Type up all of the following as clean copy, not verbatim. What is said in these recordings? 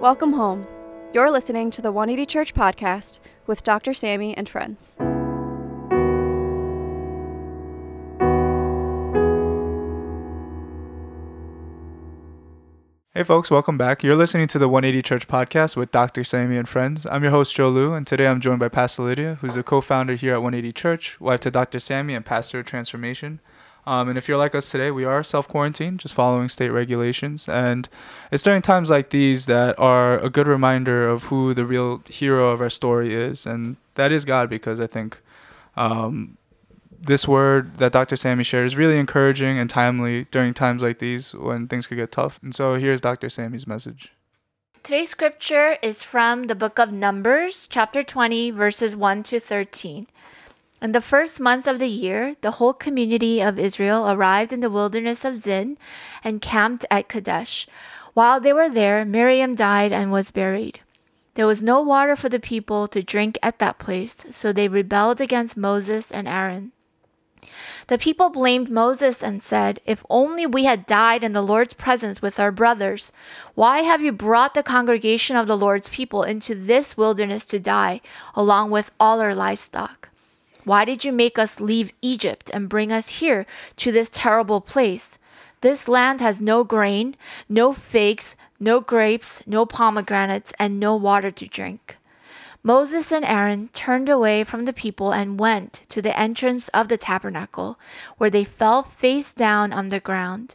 Welcome home. You're listening to the 180 Church Podcast with Dr. Sammy and friends. Hey folks, welcome back. You're listening to the 180 Church Podcast with Dr. Sammy and friends. I'm your host, Joe Liu, and today I'm joined by Pastor Lydia, who's a co-founder here at 180 Church, wife to Dr. Sammy and pastor of transformation. And if you're like us today, we are self-quarantined, just following state regulations. And it's during times like these that are a good reminder of who the real hero of our story is. And that is God, because I think this word that Dr. Sammy shared is really encouraging and timely during times like these when things could get tough. And so here's Dr. Sammy's message. Today's scripture is from the book of Numbers, chapter 20, verses 1 to 13. In the first month of the year, the whole community of Israel arrived in the wilderness of Zin and camped at Kadesh. While they were there, Miriam died and was buried. There was no water for the people to drink at that place, so they rebelled against Moses and Aaron. The people blamed Moses and said, "If only we had died in the Lord's presence with our brothers. Why have you brought the congregation of the Lord's people into this wilderness to die, along with all our livestock? Why did you make us leave Egypt and bring us here to this terrible place? This land has no grain, no figs, no grapes, no pomegranates, and no water to drink." Moses and Aaron turned away from the people and went to the entrance of the tabernacle, where they fell face down on the ground.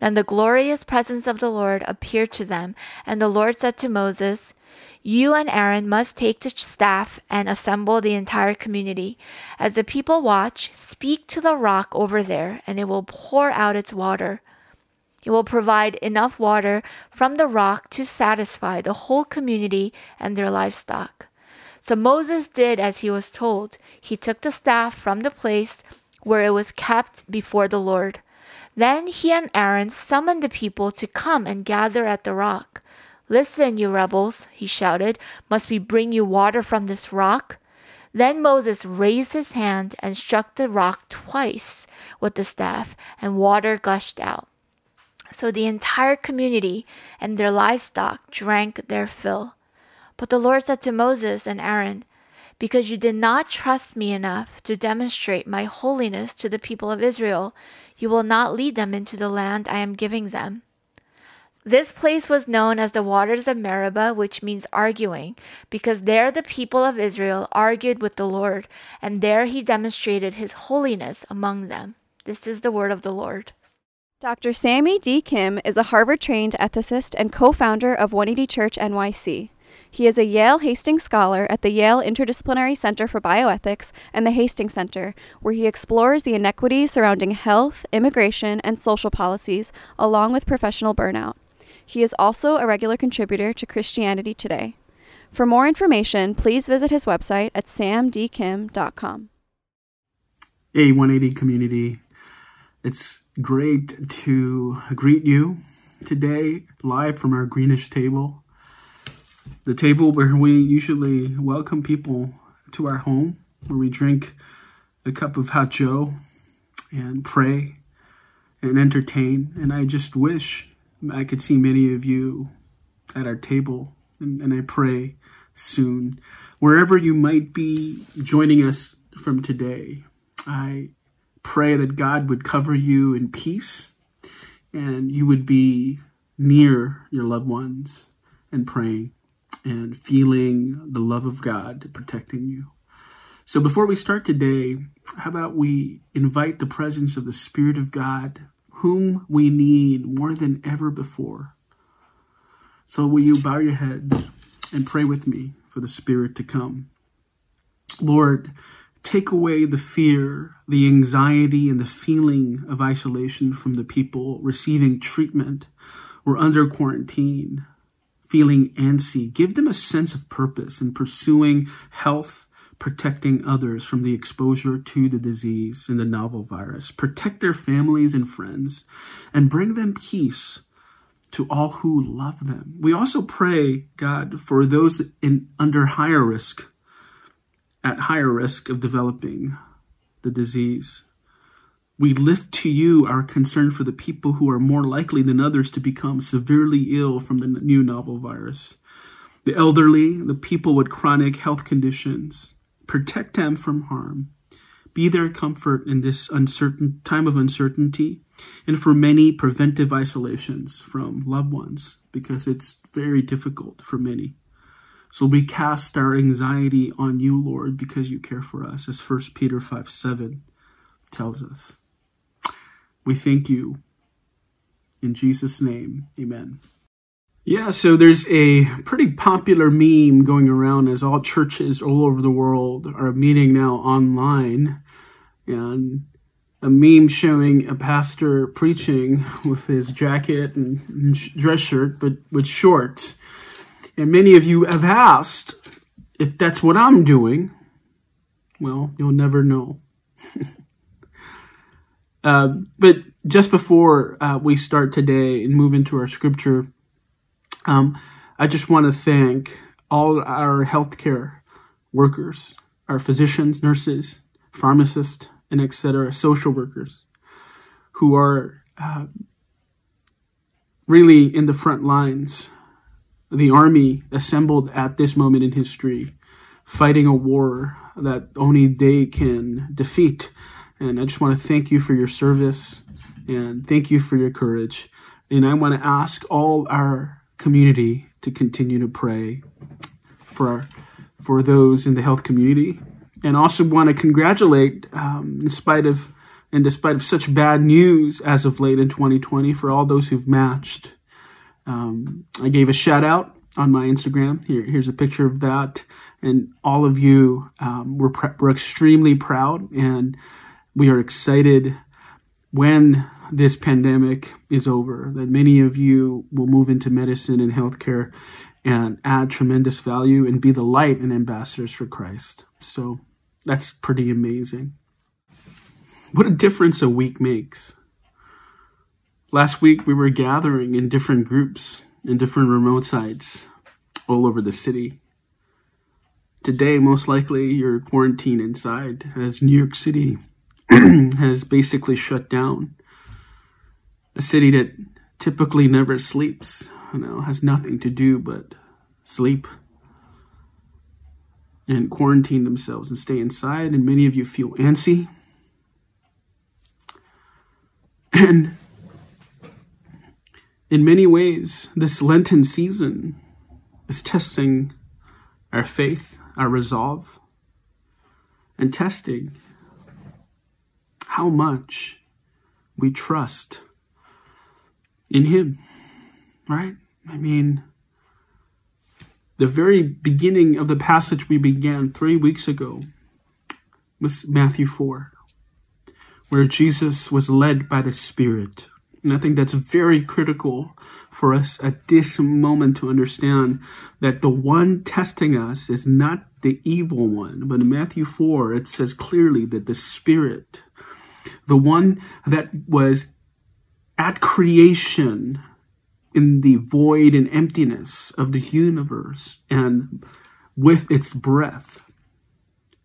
Then the glorious presence of the Lord appeared to them, and the Lord said to Moses, "You and Aaron must take the staff and assemble the entire community. As the people watch, speak to the rock over there, and it will pour out its water. You will provide enough water from the rock to satisfy the whole community and their livestock." So Moses did as he was told. He took the staff from the place where it was kept before the Lord. Then he and Aaron summoned the people to come and gather at the rock. "Listen, you rebels," he shouted, "must we bring you water from this rock?" Then Moses raised his hand and struck the rock twice with the staff, and water gushed out. So the entire community and their livestock drank their fill. But the Lord said to Moses and Aaron, "Because you did not trust me enough to demonstrate my holiness to the people of Israel, you will not lead them into the land I am giving them." This place was known as the waters of Meribah, which means arguing, because there the people of Israel argued with the Lord, and there he demonstrated his holiness among them. This is the word of the Lord. Dr. Sammy D. Kim is a Harvard-trained ethicist and co-founder of 180 Church NYC. He is a Yale Hastings Scholar at the Yale Interdisciplinary Center for Bioethics and the Hastings Center, where he explores the inequities surrounding health, immigration, and social policies, along with professional burnout. He is also a regular contributor to Christianity Today. For more information, please visit his website at samdkim.tv. Hey, 180 community. It's great to greet you today, live from our greenish table, the table where we usually welcome people to our home, where we drink a cup of hot Joe and pray and entertain. And I just wish I could see many of you at our table, and I pray soon. Wherever you might be joining us from today, I pray that God would cover you in peace, and you would be near your loved ones and praying and feeling the love of God protecting you. So before we start today, how about we invite the presence of the Spirit of God, whom we need more than ever before. So will you bow your heads and pray with me for the Spirit to come. Lord, take away the fear, the anxiety, and the feeling of isolation from the people receiving treatment or under quarantine, feeling antsy. Give them a sense of purpose in pursuing health, protecting others from the exposure to the disease and the novel virus. Protect their families and friends, and bring them peace to all who love them. We also pray, God, for those at higher risk of developing the disease. We lift to you our concern for the people who are more likely than others to become severely ill from the new novel virus. The elderly, the people with chronic health conditions, protect them from harm. Be their comfort in this uncertain time of uncertainty, and for many, preventive isolations from loved ones, because it's very difficult for many. So we cast our anxiety on you, Lord, because you care for us, as 1 Peter 5:7 tells us. We thank you. In Jesus' name, amen. Yeah, so there's a pretty popular meme going around as all churches all over the world are meeting now online. And a meme showing a pastor preaching with his jacket and dress shirt, but with shorts. And many of you have asked if that's what I'm doing. Well, you'll never know. But just before we start today and move into our scripture, I just want to thank all our healthcare workers, our physicians, nurses, pharmacists, and et cetera, social workers who are really in the front lines. The army assembled at this moment in history, fighting a war that only they can defeat. And I just want to thank you for your service and thank you for your courage. And I want to ask all our community to continue to pray for those in the health community. And also want to congratulate, in spite of such bad news as of late in 2020, for all those who've matched. I gave a shout out on my Instagram. Here's a picture of that. And all of you were extremely proud, and we are excited when this pandemic is over, that many of you will move into medicine and healthcare and add tremendous value and be the light and ambassadors for Christ. So that's pretty amazing. What a difference a week makes. Last week, we were gathering in different groups in different remote sites all over the city. Today, most likely, you're quarantined inside as New York City has basically shut down. A city that typically never sleeps, has nothing to do but sleep and quarantine themselves and stay inside. And many of you feel antsy. And in many ways, this Lenten season is testing our faith, our resolve, and testing how much we trust in Him, right? I mean, the very beginning of the passage we began 3 weeks ago was Matthew 4, where Jesus was led by the Spirit. And I think that's very critical for us at this moment to understand that the one testing us is not the evil one. But in Matthew 4, it says clearly that the Spirit, the one that was at creation in the void and emptiness of the universe, and with its breath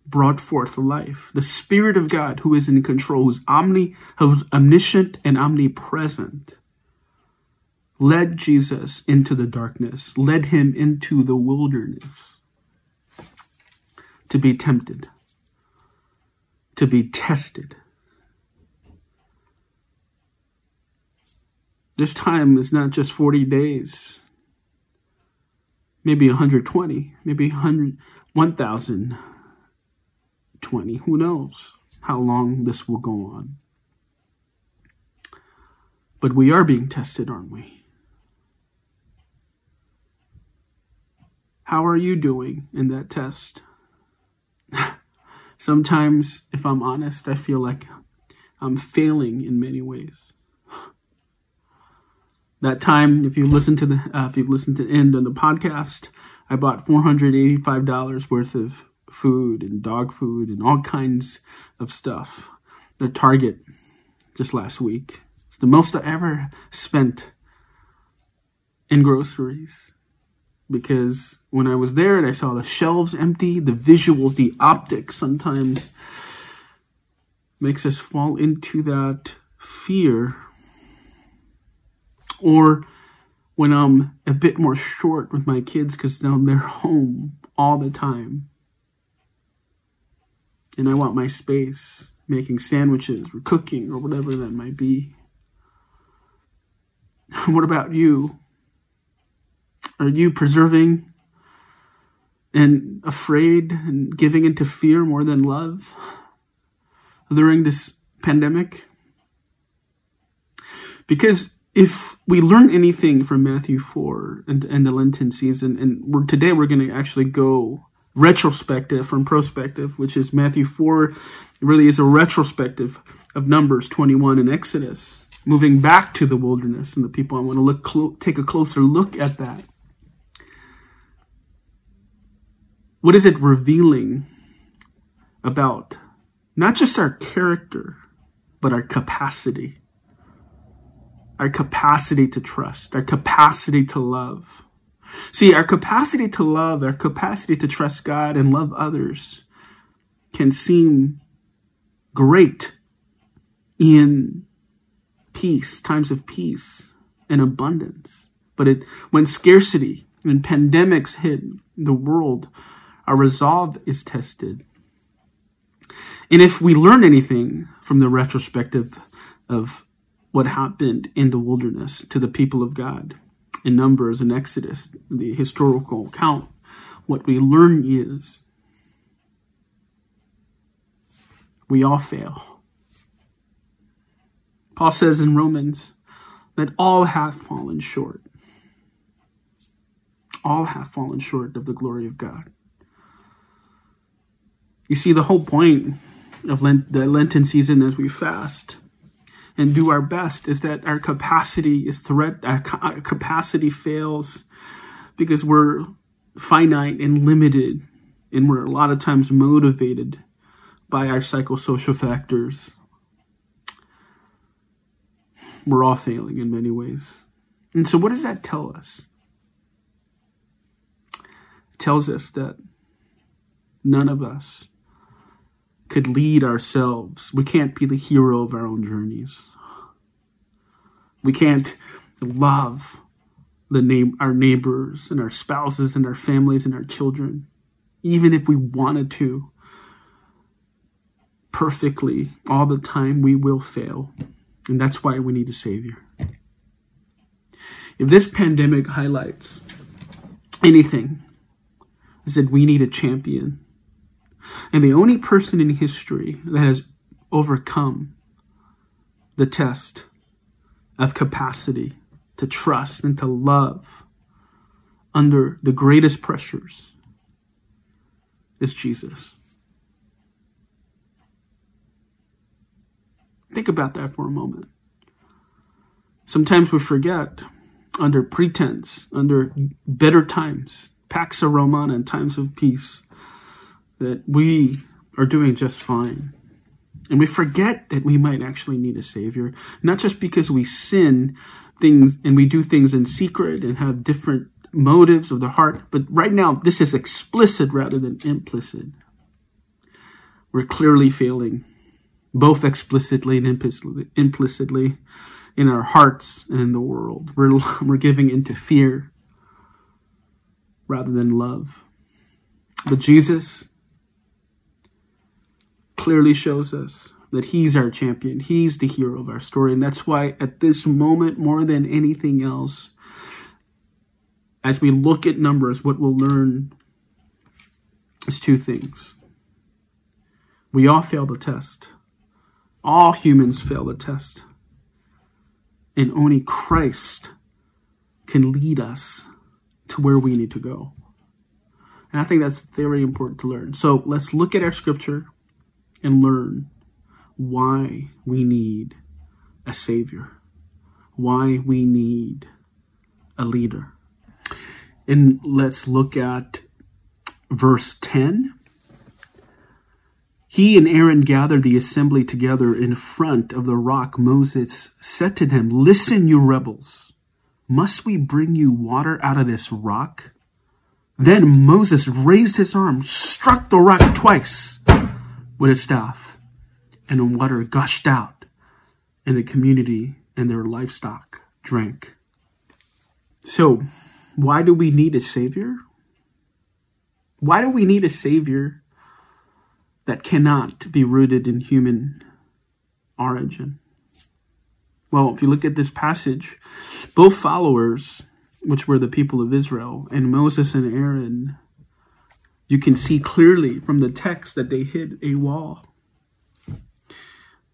brought forth life. The Spirit of God, who is in control, who's omniscient and omnipresent, led Jesus into the darkness, led him into the wilderness to be tempted, to be tested. This time is not just 40 days, maybe 120, maybe 1,020. Who knows how long this will go on? But we are being tested, aren't we? How are you doing in that test? Sometimes, if I'm honest, I feel like I'm failing in many ways. That time, if you've listened to the end of the podcast, I bought $485 worth of food and dog food and all kinds of stuff at Target just last week. It's the most I ever spent in groceries, because when I was there and I saw the shelves empty, the visuals, the optics sometimes makes us fall into that fear. Or when I'm a bit more short with my kids because now they're home all the time. And I want my space, making sandwiches or cooking or whatever that might be. What about you? Are you preserving and afraid and giving into fear more than love during this pandemic? Because if we learn anything from Matthew 4 and the Lenten season, and today we're going to actually go retrospective from prospective, which is Matthew 4 really is a retrospective of Numbers 21 and Exodus, moving back to the wilderness and the people. I want to take a closer look at that. What is it revealing about not just our character, but our capacity? Our capacity to trust, our capacity to love. See, our capacity to love, our capacity to trust God and love others can seem great in peace, times of peace and abundance. But when scarcity and pandemics hit the world, our resolve is tested. And if we learn anything from the retrospective of what happened in the wilderness to the people of God in Numbers and Exodus, the historical account, what we learn is we all fail. Paul says in Romans that all have fallen short. All have fallen short of the glory of God. You see, the whole point of the Lenten season as we fast and do our best is that our capacity is threatened. Our capacity fails because we're finite and limited, and we're a lot of times motivated by our psychosocial factors. We're all failing in many ways. And so what does that tell us? It tells us that none of us could lead ourselves. We can't be the hero of our own journeys. We can't love our neighbors and our spouses and our families and our children, even if we wanted to, perfectly all the time. We will fail, and that's why we need a savior. If this pandemic highlights anything, is that we need a champion. And the only person in history that has overcome the test of capacity to trust and to love under the greatest pressures is Jesus. Think about that for a moment. Sometimes we forget, under pretense, under better times, Pax Romana, and times of peace, that we are doing just fine. And we forget that we might actually need a savior, not just because we sin things and we do things in secret and have different motives of the heart, but right now this is explicit rather than implicit. We're clearly failing, both explicitly and implicitly, in our hearts and in the world. We're giving into fear rather than love. But Jesus clearly shows us that he's our champion. He's the hero of our story. And that's why at this moment, more than anything else, as we look at Numbers, what we'll learn is two things. We all fail the test. All humans fail the test. And only Christ can lead us to where we need to go. And I think that's very important to learn. So let's look at our scripture and learn why we need a savior, why we need a leader. And let's look at verse 10. He and Aaron gathered the assembly together in front of the rock. Moses said to them, "Listen, you rebels, must we bring you water out of this rock?" Then Moses raised his arm, struck the rock twice with his staff, and water gushed out, and the community and their livestock drank. So why do we need a savior? Why do we need a savior that cannot be rooted in human origin? Well, if you look at this passage, both followers, which were the people of Israel, and Moses and Aaron, you can see clearly from the text that they hit a wall.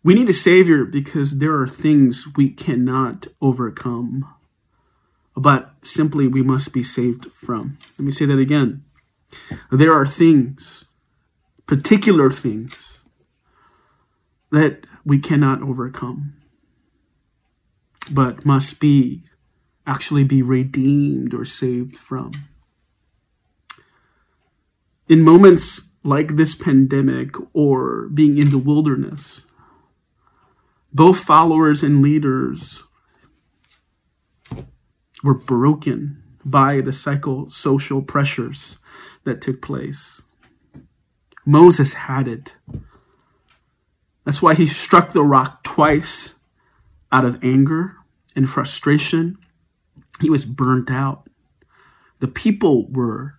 We need a savior because there are things we cannot overcome, but simply we must be saved from. Let me say that again. There are things, particular things, that we cannot overcome, but must be actually be redeemed or saved from. In moments like this pandemic or being in the wilderness, both followers and leaders were broken by the psychosocial pressures that took place. Moses had it. That's why he struck the rock twice out of anger and frustration. He was burnt out. The people were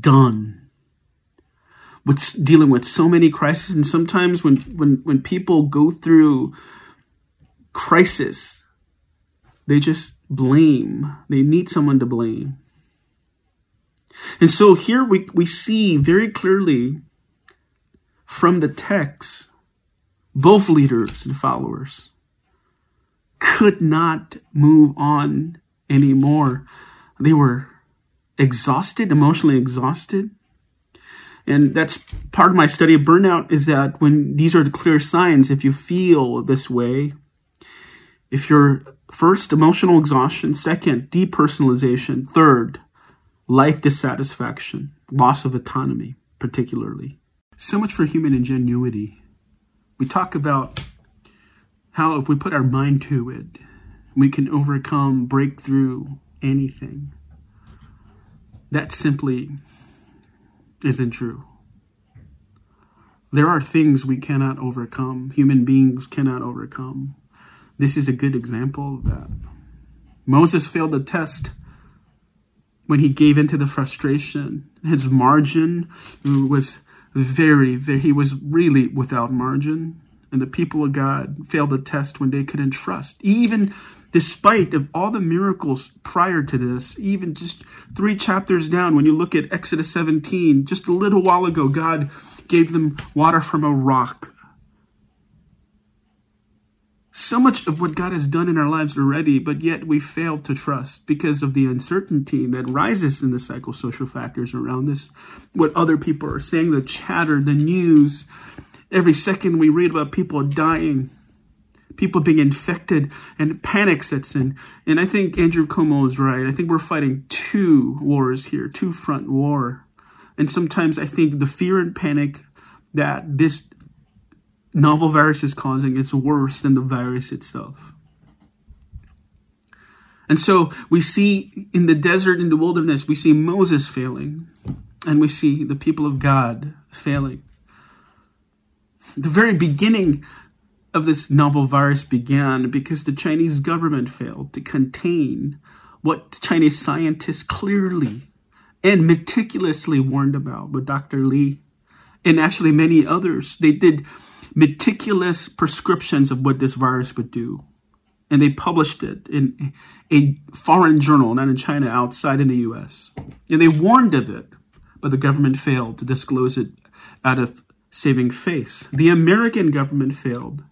done with dealing with so many crises. And sometimes when people go through crisis, they just blame. They need someone to blame. And so here we see very clearly from the text, both leaders and followers could not move on anymore. They were exhausted, emotionally exhausted. And that's part of my study of burnout, is that when these are the clear signs, if you feel this way, if you're first, emotional exhaustion, second, depersonalization, third, life dissatisfaction, loss of autonomy, particularly. So much for human ingenuity. We talk about how if we put our mind to it, we can overcome, break through anything. That simply isn't true. There are things we cannot overcome. Human beings cannot overcome. This is a good example of that. Moses failed the test when he gave in to the frustration. His margin was very, he was really without margin. And the people of God failed the test when they couldn't trust. Even despite of all the miracles prior to this, even just 3 chapters down, when you look at Exodus 17, just a little while ago, God gave them water from a rock. So much of what God has done in our lives already, but yet we fail to trust because of the uncertainty that rises in the psychosocial factors around this. What other people are saying, the chatter, the news. Every second we read about people dying, people being infected, and panic sets in. And I think Andrew Cuomo is right. I think we're fighting 2 wars here, 2-front war. And sometimes I think the fear and panic that this novel virus is causing, it's worse than the virus itself. And so we see in the desert, in the wilderness, we see Moses failing, and we see the people of God failing. The very beginning of this novel virus began because the Chinese government failed to contain what Chinese scientists clearly and meticulously warned about with Dr. Lee and actually many others. They did meticulous prescriptions of what this virus would do. And they published it in a foreign journal, not in China, outside in the U.S. And they warned of it, but the government failed to disclose it out of saving face. The American government failed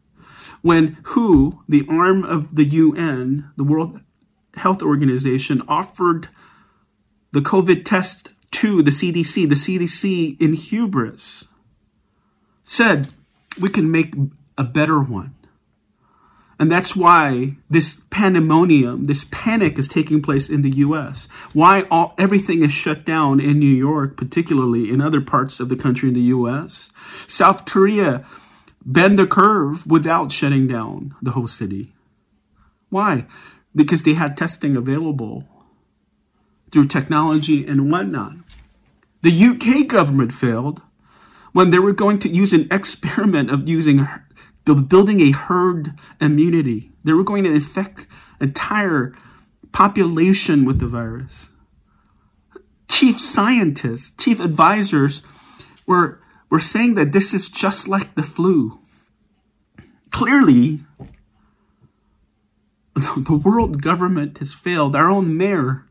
when WHO, the arm of the UN, the World Health Organization, offered the COVID test to the CDC. The CDC, in hubris, said, we can make a better one. And that's why this pandemonium, this panic is taking place in the U.S. Why everything is shut down in New York, particularly in other parts of the country in the U.S. South Korea bend the curve without shutting down the whole city. Why? Because they had testing available through technology and whatnot. The U.K. government failed when they were going to use an experiment of using building a herd immunity. They were going to infect entire population with the virus. Chief scientists, chief advisors were saying that this is just like the flu. Clearly, the world government has failed. Our own mayor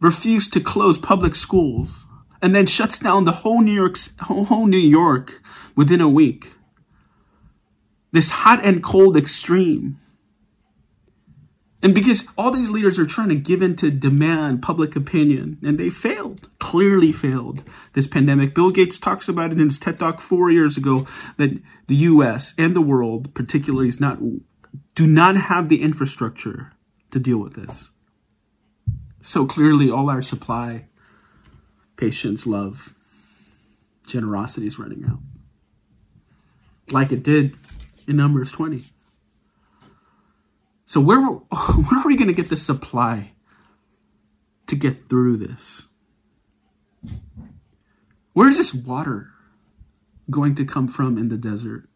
refused to close public schools and then shuts down the whole New York within a week. This hot and cold extreme. And because all these leaders are trying to give in to demand public opinion, and they failed, clearly failed this pandemic. Bill Gates talks about it in his TED Talk 4 years ago that the U.S. and the world particularly do not have the infrastructure to deal with this. So clearly all our supply, patience, love, generosity is running out. Like it did in Numbers 20. So where are we going to get the supply to get through this? Where is this water going to come from in the desert?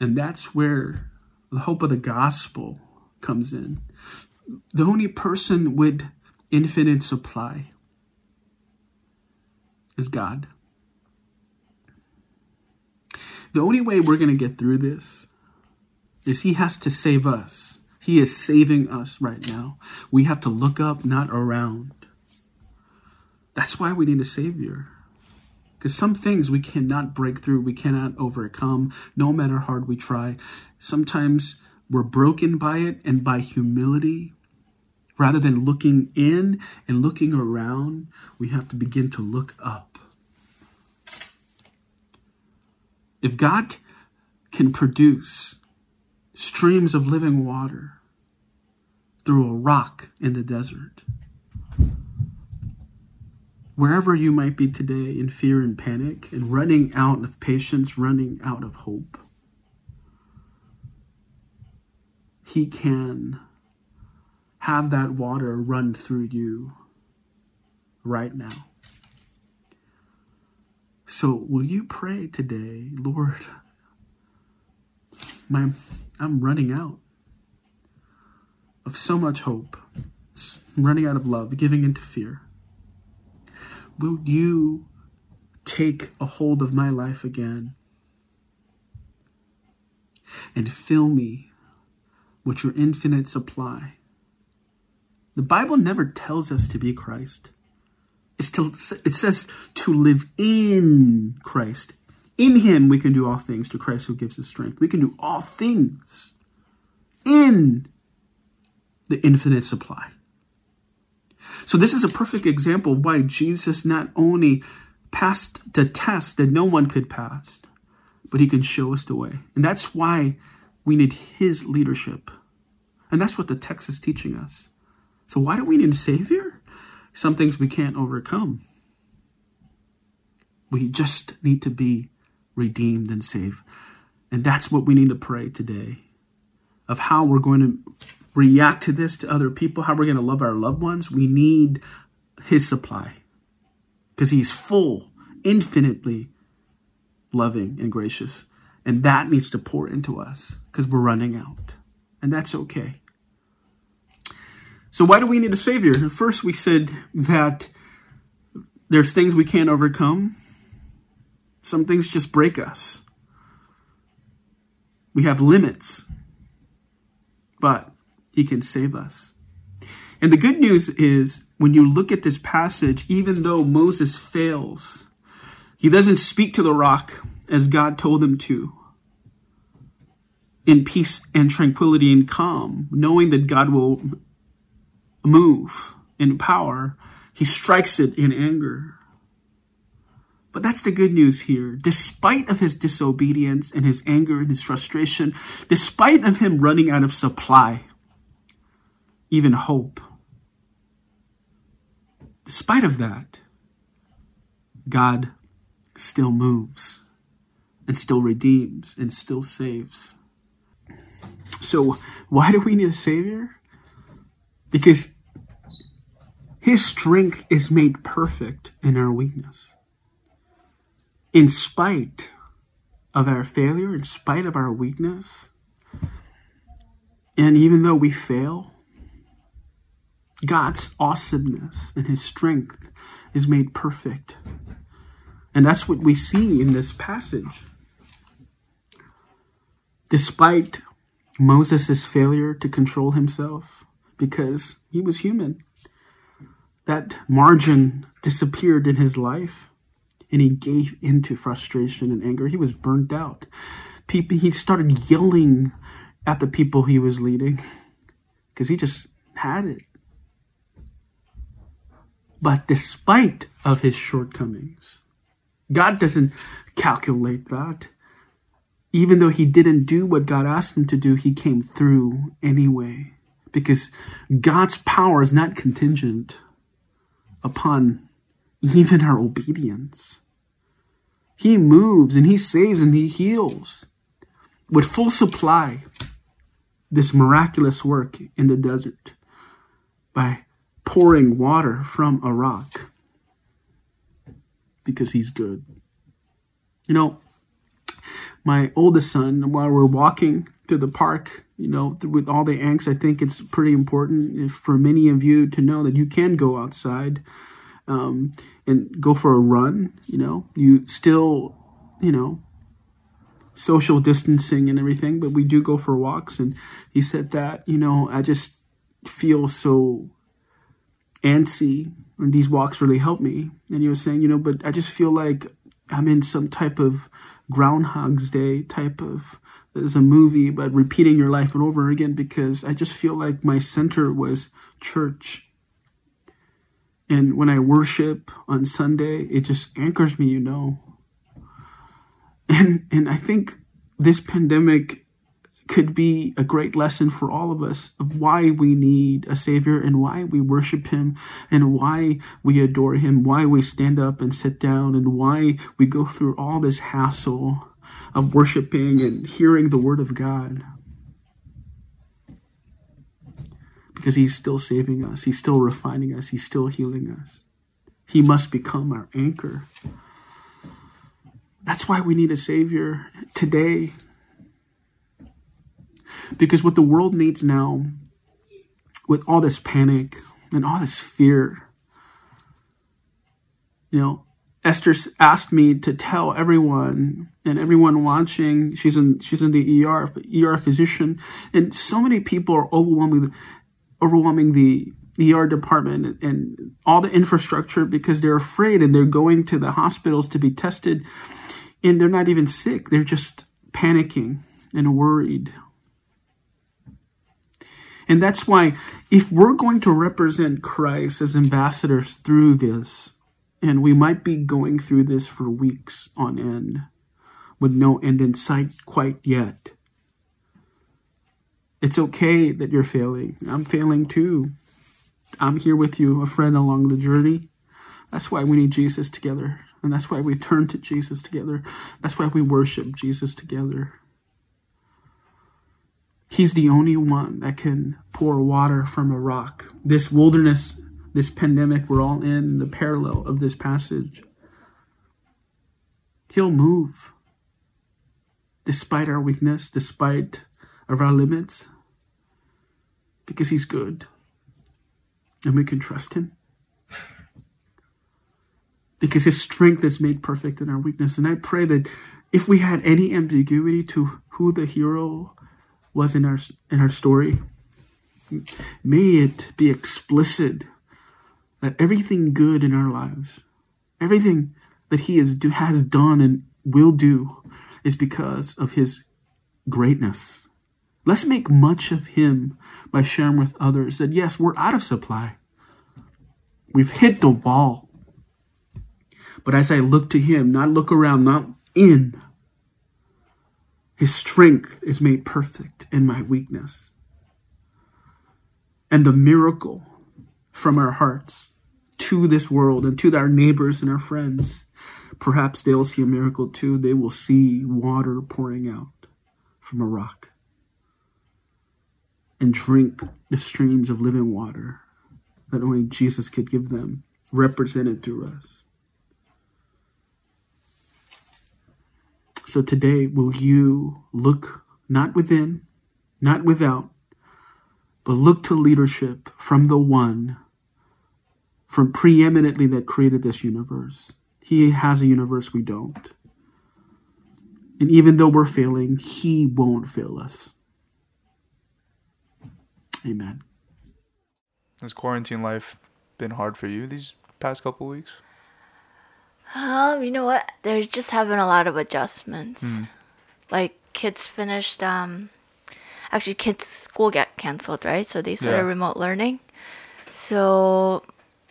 And that's where the hope of the gospel comes in. The only person with infinite supply is God. The only way we're going to get through this is he has to save us. He is saving us right now. We have to look up, not around. That's why we need a savior. Because some things we cannot break through, we cannot overcome, no matter how hard we try. Sometimes we're broken by it and by humility. Rather than looking in and looking around, we have to begin to look up. If God can produce streams of living water through a rock in the desert, wherever you might be today in fear and panic and running out of patience, running out of hope, he can have that water run through you right now. So will you pray today, Lord, I'm running out of so much hope, I'm running out of love, giving into fear. Will you take a hold of my life again and fill me with your infinite supply? The Bible never tells us to be Christ. It says to live in Christ. In him, we can do all things through Christ who gives us strength. We can do all things in the infinite supply. So this is a perfect example of why Jesus not only passed the test that no one could pass, but he can show us the way. And that's why we need his leadership. And that's what the text is teaching us. So why do we need a savior? Some things we can't overcome. We just need to be redeemed and saved. And that's what we need to pray today, of how we're going to react to this, to other people, how we're going to love our loved ones. We need his supply because he's full, infinitely loving and gracious. And that needs to pour into us because we're running out. And that's okay. So why do we need a savior? First, we said that there's things we can't overcome. Some things just break us. We have limits, but he can save us. And the good news is when you look at this passage, even though Moses fails, he doesn't speak to the rock as God told him to, in peace and tranquility and calm, knowing that God will move in power. He strikes it in anger. But that's the good news here. Despite of his disobedience and his anger and his frustration, despite of him running out of supply, even hope, despite of that, God still moves and still redeems and still saves. So why do we need a savior? Because his strength is made perfect in our weakness. In spite of our failure, in spite of our weakness. And even though we fail, God's awesomeness and his strength is made perfect. And that's what we see in this passage. Despite Moses' failure to control himself, because he was human, that margin disappeared in his life, and he gave into frustration and anger. He was burnt out. He started yelling at the people he was leading because he just had it. But despite of his shortcomings, God doesn't calculate that. Even though he didn't do what God asked him to do, he came through anyway, because God's power is not contingent upon even our obedience. He moves and he saves and he heals with full supply. This miraculous work in the desert by pouring water from a rock, because he's good. You know, my oldest son, while we're walking through the park, you know, with all the angst, I think it's pretty important for many of you to know that you can go outside and go for a run. You know, you still, you know, social distancing and everything, but we do go for walks. And he said that, you know, I just feel so antsy, and these walks really help me. And he was saying, you know, but I just feel like I'm in some type of Groundhog's Day type of, as a movie, but repeating your life over again, because I just feel like my center was church. And when I worship on Sunday, it just anchors me, you know. And I think this pandemic could be a great lesson for all of us of why we need a Savior and why we worship him and why we adore him, why we stand up and sit down, and why we go through all this hassle of worshiping and hearing the word of God. Because he's still saving us. He's still refining us. He's still healing us. He must become our anchor. That's why we need a Savior today. Because what the world needs now, with all this panic and all this fear, you know, Esther asked me to tell everyone and everyone watching, she's in the ER physician, and so many people are overwhelming the ER department and all the infrastructure, because they're afraid and they're going to the hospitals to be tested, and they're not even sick. They're just panicking and worried. And that's why, if we're going to represent Christ as ambassadors through this, and we might be going through this for weeks on end with no end in sight quite yet, it's okay that you're failing. I'm failing too. I'm here with you, a friend along the journey. That's why we need Jesus together. And that's why we turn to Jesus together. That's why we worship Jesus together. He's the only one that can pour water from a rock. This wilderness, this pandemic we're all in, the parallel of this passage, he'll move despite our weakness, despite of our limits, because he's good and we can trust him. Because his strength is made perfect in our weakness. And I pray that if we had any ambiguity to who the hero was in our story, may it be explicit that everything good in our lives, everything that he has done and will do, is because of his greatness. Let's make much of him by sharing with others that, yes, we're out of supply. We've hit the wall. But as I look to him, not look around, not in, his strength is made perfect in my weakness. And the miracle from our hearts to this world and to our neighbors and our friends, perhaps they'll see a miracle too. They will see water pouring out from a rock and drink the streams of living water that only Jesus could give them, represented through us. So today, will you look not within, not without, but look to leadership from the one, from preeminently that created this universe. He has a universe we don't. And even though we're failing, he won't fail us. Amen. Has quarantine life been hard for you these past couple of weeks? You know what? There's just having a lot of adjustments. Like kids finished, actually kids' school got canceled, right? So they started remote learning. So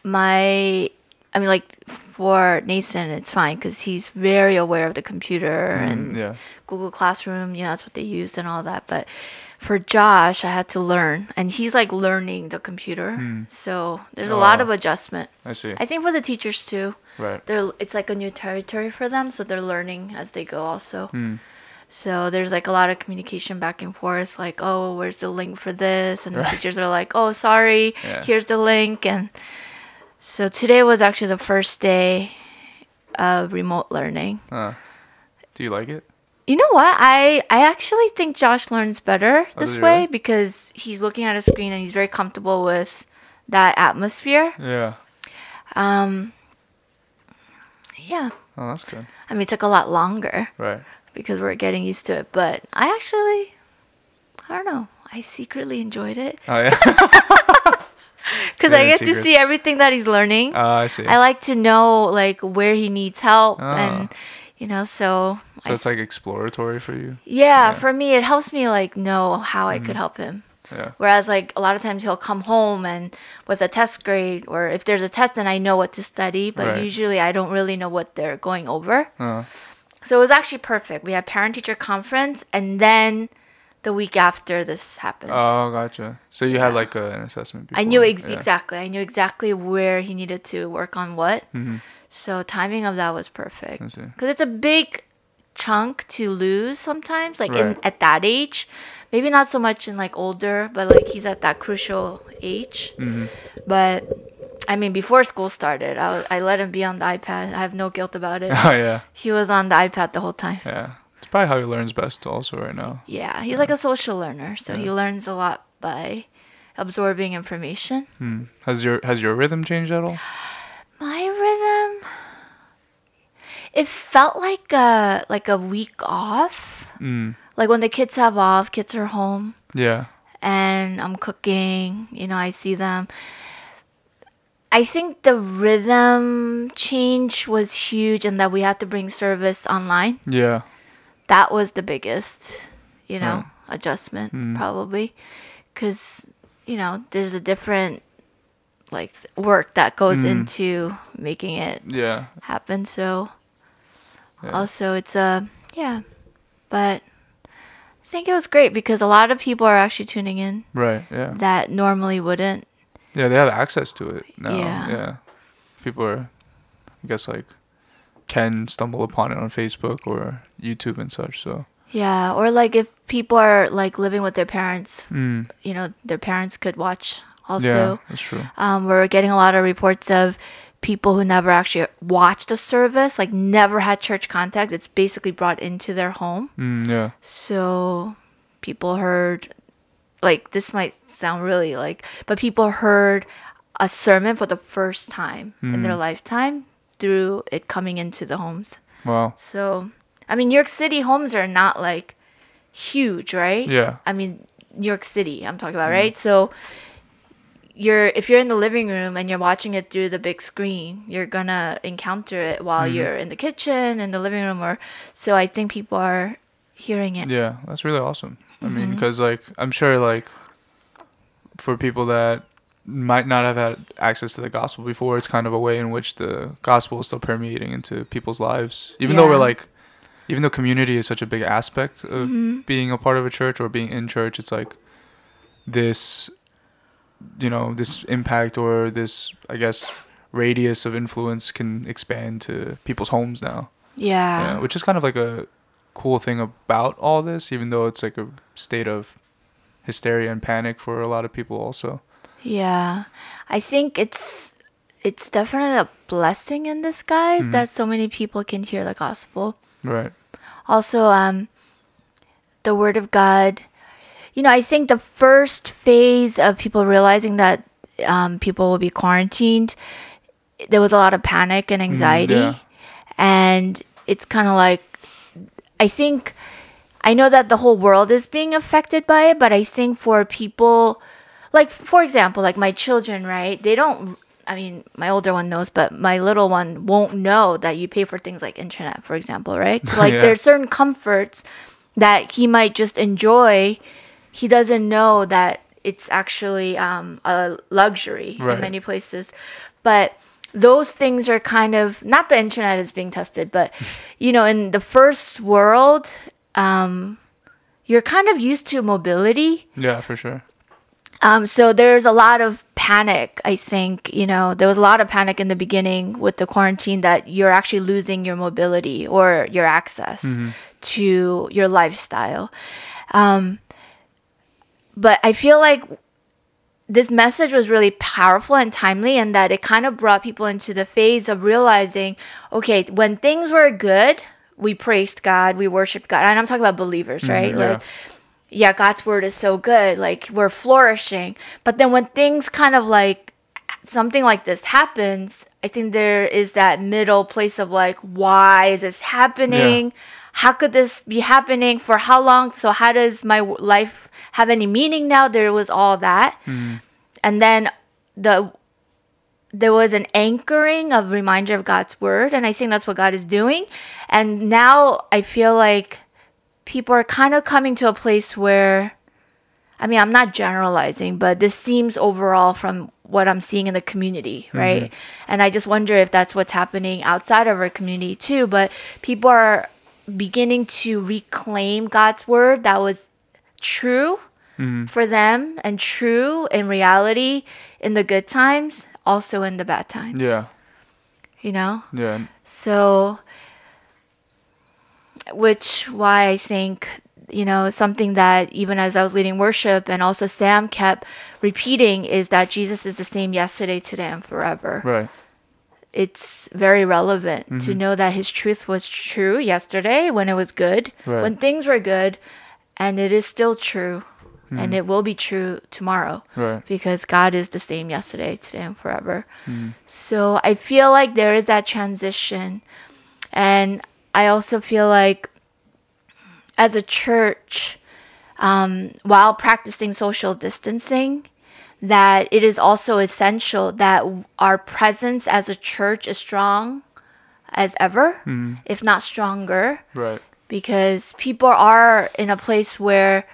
for Nathan, it's fine because he's very aware of the computer and Google Classroom. You know, that's what they used and all that. But for Josh, I had to learn, and he's like learning the computer. So there's a lot of adjustment. I see. I think for the teachers too. Right. It's like a new territory for them, so they're learning as they go also. So there's like a lot of communication back and forth, like, oh, where's the link for this? And the teachers are like, oh, sorry, here's the link. And so today was actually the first day of remote learning. Do you like it? You know what? I actually think Josh learns better this way because he's looking at a screen and he's very comfortable with that atmosphere. Oh, that's good. I mean, it took a lot longer. Right. Because we're getting used to it. But I don't know. I secretly enjoyed it. Oh, yeah? Because I get to see everything that he's learning. I see. I like to know, like, where he needs help and... You know, so it's like exploratory for you? Yeah, for me, it helps me like know how I could help him. Yeah. Whereas like a lot of times he'll come home and with a test grade or if there's a test then I know what to study, but usually I don't really know what they're going over. So it was actually perfect. We had parent-teacher conference and then the week after this happened. Oh, gotcha. So you had like an assessment before. I knew exactly. I knew exactly where he needed to work on what. So timing of that was perfect. Because it's a big chunk to lose sometimes, like at that age. Maybe not so much in like older, but like he's at that crucial age. But I mean, before school started, I let him be on the iPad. I have no guilt about it. Oh, yeah. He was on the iPad the whole time. Yeah. It's probably how he learns best also right now. Yeah. He's like a social learner. So he learns a lot by absorbing information. Has your rhythm changed at all? My rhythm, it felt like a week off. Like when the kids have off, kids are home. Yeah. And I'm cooking, you know, I see them. I think the rhythm change was huge and that we had to bring service online. Yeah. That was the biggest, you know, adjustment probably. 'Cause, you know, there's a different... like work that goes into making it happen. So also it's but I think it was great because a lot of people are actually tuning in that normally wouldn't. Yeah, they have access to it now. Yeah. People are, I guess, like can stumble upon it on Facebook or YouTube and such, so. Yeah, or like if people are like living with their parents, you know, their parents could watch also. Yeah, that's true. We're getting a lot of reports of people who never actually watched the service, like never had church contact. It's basically brought into their home. So people heard, like this might sound really like, but people heard a sermon for the first time in their lifetime through it coming into the homes. Wow. So, I mean, New York City homes are not like huge, right? Yeah. I mean, New York City, I'm talking about, right? So... if you're in the living room and you're watching it through the big screen, you're gonna encounter it while you're in the kitchen, in the living room, or so I think people are hearing it. Yeah, that's really awesome. I mean, because like I'm sure like for people that might not have had access to the gospel before, it's kind of a way in which the gospel is still permeating into people's lives, even though we're like, even though community is such a big aspect of being a part of a church or being in church, it's like this. You know, this impact or this, I guess, radius of influence can expand to people's homes now. Yeah. Which is kind of like a cool thing about all this, even though it's like a state of hysteria and panic for a lot of people also. Yeah. I think it's definitely a blessing in disguise that so many people can hear the gospel. Right. Also, the Word of God. You know, I think the first phase of people realizing that people will be quarantined, there was a lot of panic and anxiety. Yeah. And it's kind of like, I think, I know that the whole world is being affected by it, but I think for people, like, for example, like my children, right? They don't, I mean, my older one knows, but my little one won't know that you pay for things like internet, for example, right? Like, yeah. There's certain comforts that he might just enjoy. He doesn't know that it's actually a luxury in many places. But those things are kind of, not the internet is being tested, but, you know, in the first world, you're kind of used to mobility. Yeah, for sure. So there's a lot of panic, I think. You know, there was a lot of panic in the beginning with the quarantine that you're actually losing your mobility or your access to your lifestyle. But I feel like this message was really powerful and timely, and that it kind of brought people into the phase of realizing, okay, when things were good, we praised God, we worshiped God. And I'm talking about believers, right? Yeah. Like, yeah, God's word is so good. Like, we're flourishing. But then when things kind of like, something like this happens, I think there is that middle place of like, why is this happening? Yeah. How could this be happening? For how long? So how does my life have any meaning now? There was all that. And then there was an anchoring of reminder of God's word. And I think that's what God is doing. And now I feel like people are kind of coming to a place where, I mean, I'm not generalizing, but this seems overall from what I'm seeing in the community, right? And I just wonder if that's what's happening outside of our community too. But people are beginning to reclaim God's word that was true for them and true in reality in the good times, also in the bad times. Yeah. You know? Yeah. So, which why I think, you know, something that even as I was leading worship and also Sam kept repeating is that Jesus is the same yesterday, today, and forever. Right. It's very relevant to know that his truth was true yesterday when it was good, when things were good, and it is still true, and it will be true tomorrow, because God is the same yesterday, today, and forever. So I feel like there is that transition, and I also feel like as a church, while practicing social distancing, that it is also essential that our presence as a church is strong as ever, if not stronger. Right. Because people are in a place where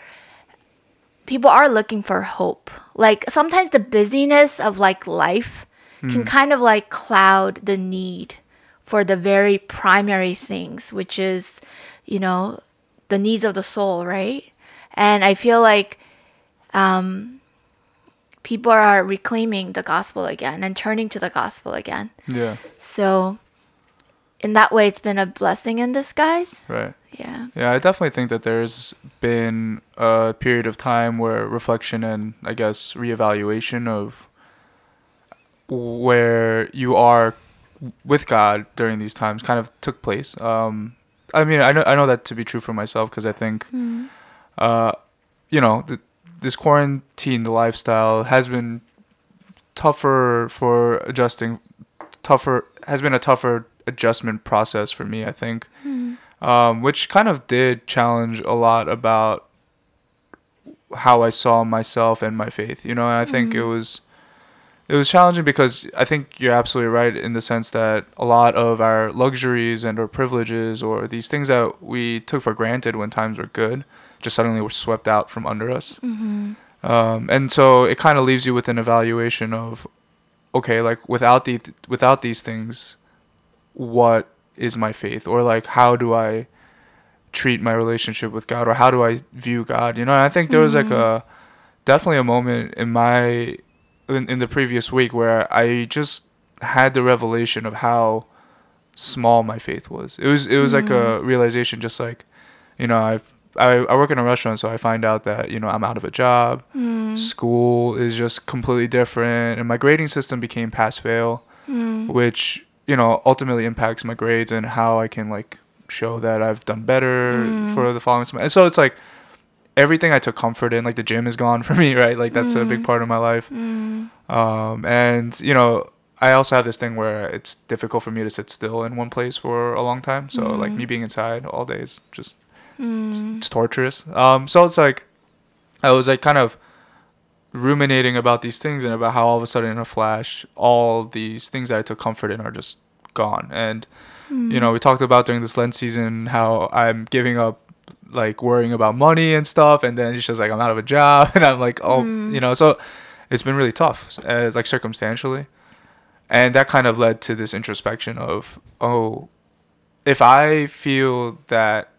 people are looking for hope. Like, sometimes the busyness of, like, life can kind of, like, cloud the need for the very primary things, which is, you know, the needs of the soul, right? And I feel like people are reclaiming the gospel again and turning to the gospel again. Yeah. So in that way, it's been a blessing in disguise. Right. Yeah. Yeah, I definitely think that there's been a period of time where reflection and, I guess, reevaluation of where you are with God during these times kind of took place. I mean, I know that to be true for myself, because I think, you know, this quarantined lifestyle has been tougher for adjusting, has been a tougher adjustment process for me, I think, which kind of did challenge a lot about how I saw myself and my faith, you know, and I think it was challenging, because I think you're absolutely right in the sense that a lot of our luxuries and our privileges or these things that we took for granted when times were good just suddenly were swept out from under us. And so it kind of leaves you with an evaluation of, okay, like, without these things, what is my faith? Or, like, how do I treat my relationship with God? Or how do I view God? You know, and I think there was, like, definitely a moment in the previous week where I just had the revelation of how small my faith was. It was like a realization, just like, you know, I work in a restaurant, so I find out that, you know, I'm out of a job. School is just completely different. And my grading system became pass-fail, which, you know, ultimately impacts my grades and how I can, like, show that I've done better for the following semester. And so it's like everything I took comfort in, like the gym is gone for me, right? Like that's a big part of my life. And, you know, I also have this thing where it's difficult for me to sit still in one place for a long time. So like me being inside all day is just, it's torturous. So it's like, I was like kind of ruminating about these things and about how all of a sudden in a flash, all these things that I took comfort in are just gone. And, you know, we talked about during this Lent season, how I'm giving up like worrying about money and stuff. And then it's just like, I'm out of a job and I'm like, oh, you know, so it's been really tough, like circumstantially. And that kind of led to this introspection of, oh, if I feel that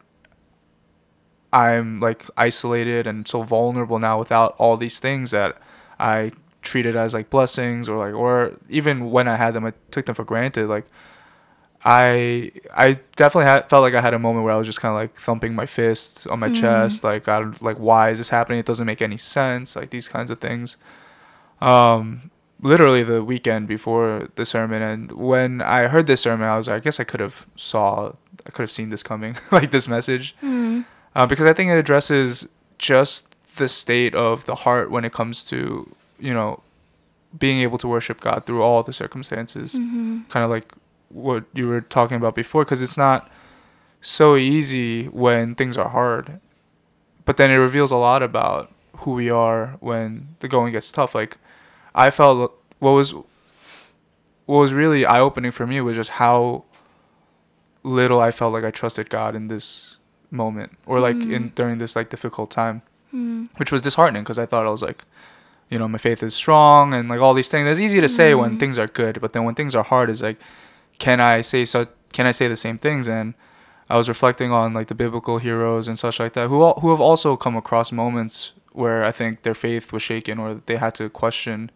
I'm like isolated and so vulnerable now without all these things that I treated as like blessings, or like, or even when I had them, I took them for granted. Like I definitely felt like I had a moment where I was just kind of like thumping my fists on my chest. Like, why is this happening? It doesn't make any sense. Like these kinds of things. Literally the weekend before the sermon, and when I heard this sermon, I was like, I guess I could have seen this coming, like this message, because I think it addresses just the state of the heart when it comes to, you know, being able to worship God through all the circumstances, kind of like what you were talking about before, because it's not so easy when things are hard, but then it reveals a lot about who we are when the going gets tough. Like, I felt what was really eye-opening for me was just how little I felt like I trusted God in this moment, or like during this like difficult time, which was disheartening, because I thought I was like, you know, my faith is strong and like all these things. It's easy to say when things are good, but then when things are hard, it's like, can I say the same things? And I was reflecting on like the biblical heroes and such like that, who have also come across moments where I think their faith was shaken, or they had to question,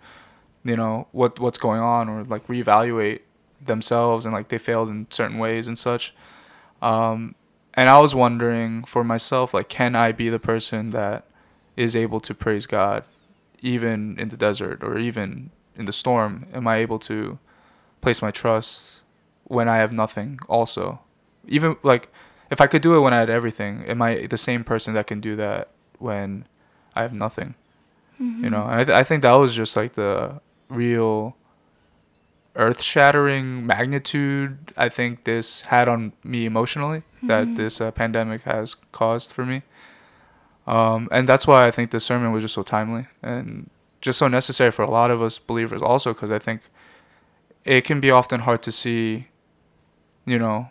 you know, what's going on, or like reevaluate themselves, and like they failed in certain ways and such. And I was wondering for myself, like, can I be the person that is able to praise God even in the desert, or even in the storm? Am I able to place my trust when I have nothing also? Even like if I could do it when I had everything, am I the same person that can do that when I have nothing? You know, and I think that was just like the real earth-shattering magnitude I think this had on me emotionally, that this pandemic has caused for me. And that's why I think the sermon was just so timely and just so necessary for a lot of us believers also, because I think it can be often hard to see, you know,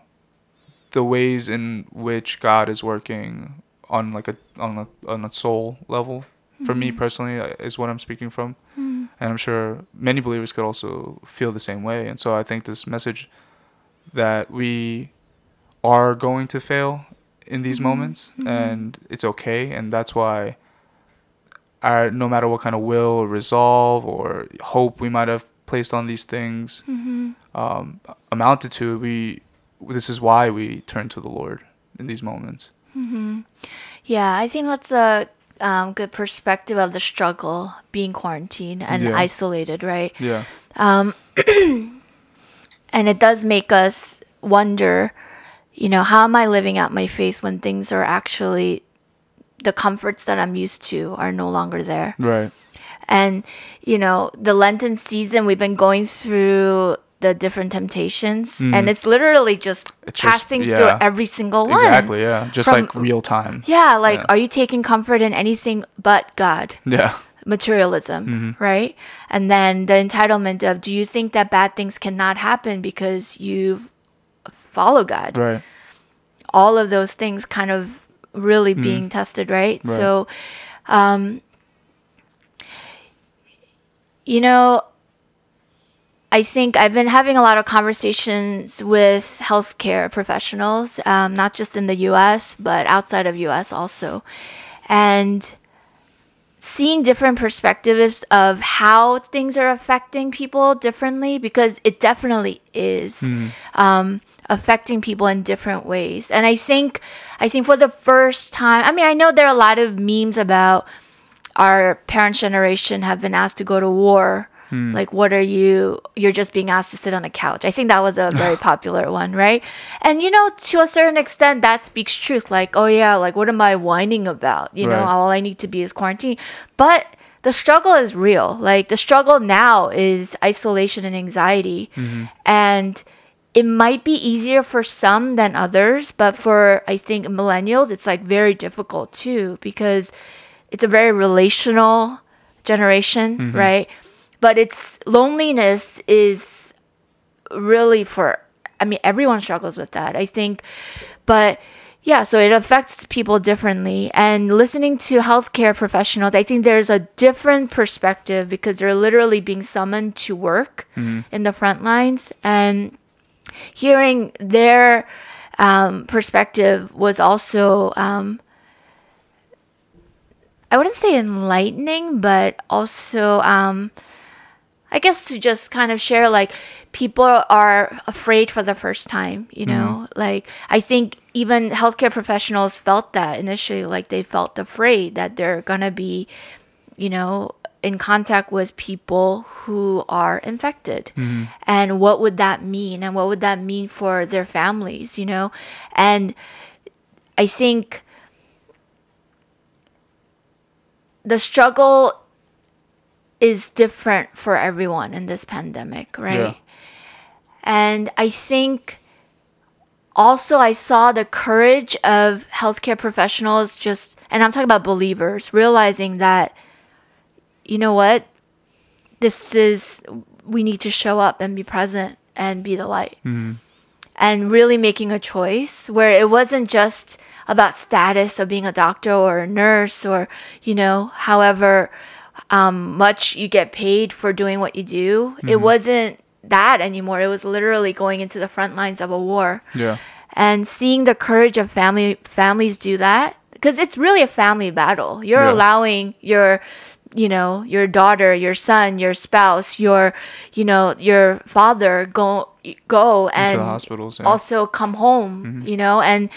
the ways in which God is working on like on a soul level. For me personally, is what I'm speaking from, and I'm sure many believers could also feel the same way. And so I think this message that we are going to fail in these moments, and it's okay, and that's why no matter what kind of will or resolve or hope we might have placed on these things amounted to, this is why we turn to the Lord in these moments. Yeah, I think that's a good perspective of the struggle being quarantined and isolated, right? Yeah. And it does make us wonder, you know, how am I living out my faith when things are actually, the comforts that I'm used to are no longer there. Right. And, you know, the Lenten season, we've been going through the different temptations, and it's literally just passing through every single one. Exactly, yeah. Just like real time. Yeah, like are you taking comfort in anything but God? Yeah. Materialism, right? And then the entitlement of, do you think that bad things cannot happen because you follow God? Right. All of those things kind of really being tested, right? So, you know, I think I've been having a lot of conversations with healthcare professionals, not just in the U.S., but outside of U.S. also. And seeing different perspectives of how things are affecting people differently, because it definitely is affecting people in different ways. And I think for the first time, I mean, I know there are a lot of memes about our parents' generation have been asked to go to war Like, what are you, you're just being asked to sit on a couch. I think that was a very popular one, right? And, you know, to a certain extent, that speaks truth. Like, oh yeah, like, what am I whining about? You know, all I need to be is quarantine. But the struggle is real. Like, the struggle now is isolation and anxiety. Mm-hmm. And it might be easier for some than others, but for, I think, millennials, it's like very difficult too, because it's a very relational generation, mm-hmm. right? But it's, loneliness is really for, I mean, everyone struggles with that, I think. But yeah, so it affects people differently. And listening to healthcare professionals, I think there's a different perspective because they're literally being summoned to work mm-hmm. in the front lines. And hearing their perspective was also, I wouldn't say enlightening, but also, I guess to just kind of share, like, people are afraid for the first time, you know? Mm-hmm. Like, I think even healthcare professionals felt that initially, like, they felt afraid that they're going to be, you know, in contact with people who are infected. Mm-hmm. And what would that mean? And what would that mean for their families, you know? And I think the struggle is different for everyone in this pandemic, right? Yeah. And I think also I saw the courage of healthcare professionals just, and I'm talking about believers, realizing that, you know what, this is, we need to show up and be present and be the light. Mm-hmm. And really making a choice where it wasn't just about status of being a doctor or a nurse or, you know, however much you get paid for doing what you do. Mm-hmm. It wasn't that anymore. It was literally going into the front lines of a war. Yeah. And seeing the courage of families do that, because it's really a family battle. You're allowing your, you know, your daughter, your son, your spouse, your, you know, your father go and into the hospitals, also come home, mm-hmm. you know, and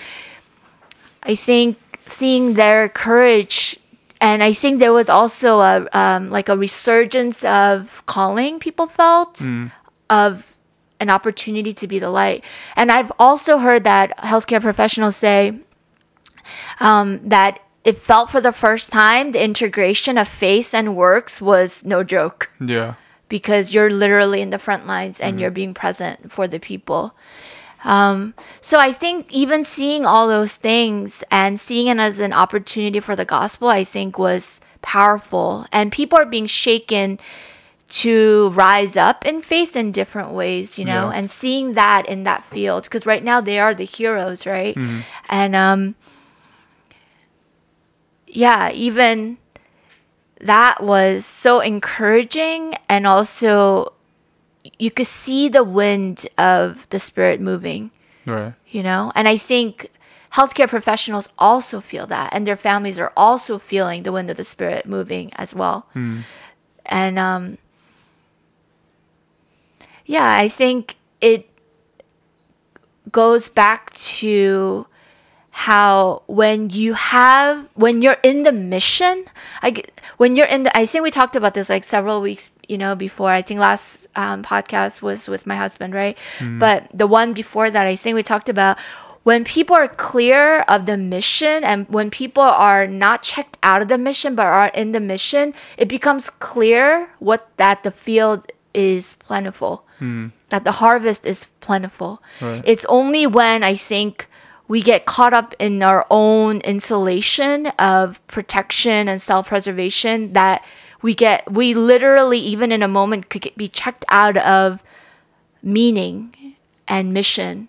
I think seeing their courage. And I think there was also a like a resurgence of calling people felt of an opportunity to be the light. And I've also heard that healthcare professionals say that it felt for the first time the integration of faith and works was no joke. Yeah. Because you're literally in the front lines and you're being present for the people. So I think even seeing all those things and seeing it as an opportunity for the gospel, I think was powerful. And people are being shaken to rise up in faith in different ways, you know, and seeing that in that field. Because right now they are the heroes, right? Mm-hmm. And yeah, even that was so encouraging, and also you could see the wind of the Spirit moving, right? You know? And I think healthcare professionals also feel that, and their families are also feeling the wind of the Spirit moving as well. And yeah, I think it goes back to how when you're in the mission, I think we talked about this like several weeks, you know, before. I think last podcast was with my husband, right? But the one before that, I think we talked about when people are clear of the mission, and when people are not checked out of the mission but are in the mission, it becomes clear that the field is plentiful, that the harvest is plentiful. Right. It's only when I think we get caught up in our own insulation of protection and self-preservation that we literally, even in a moment, could be checked out of meaning and mission,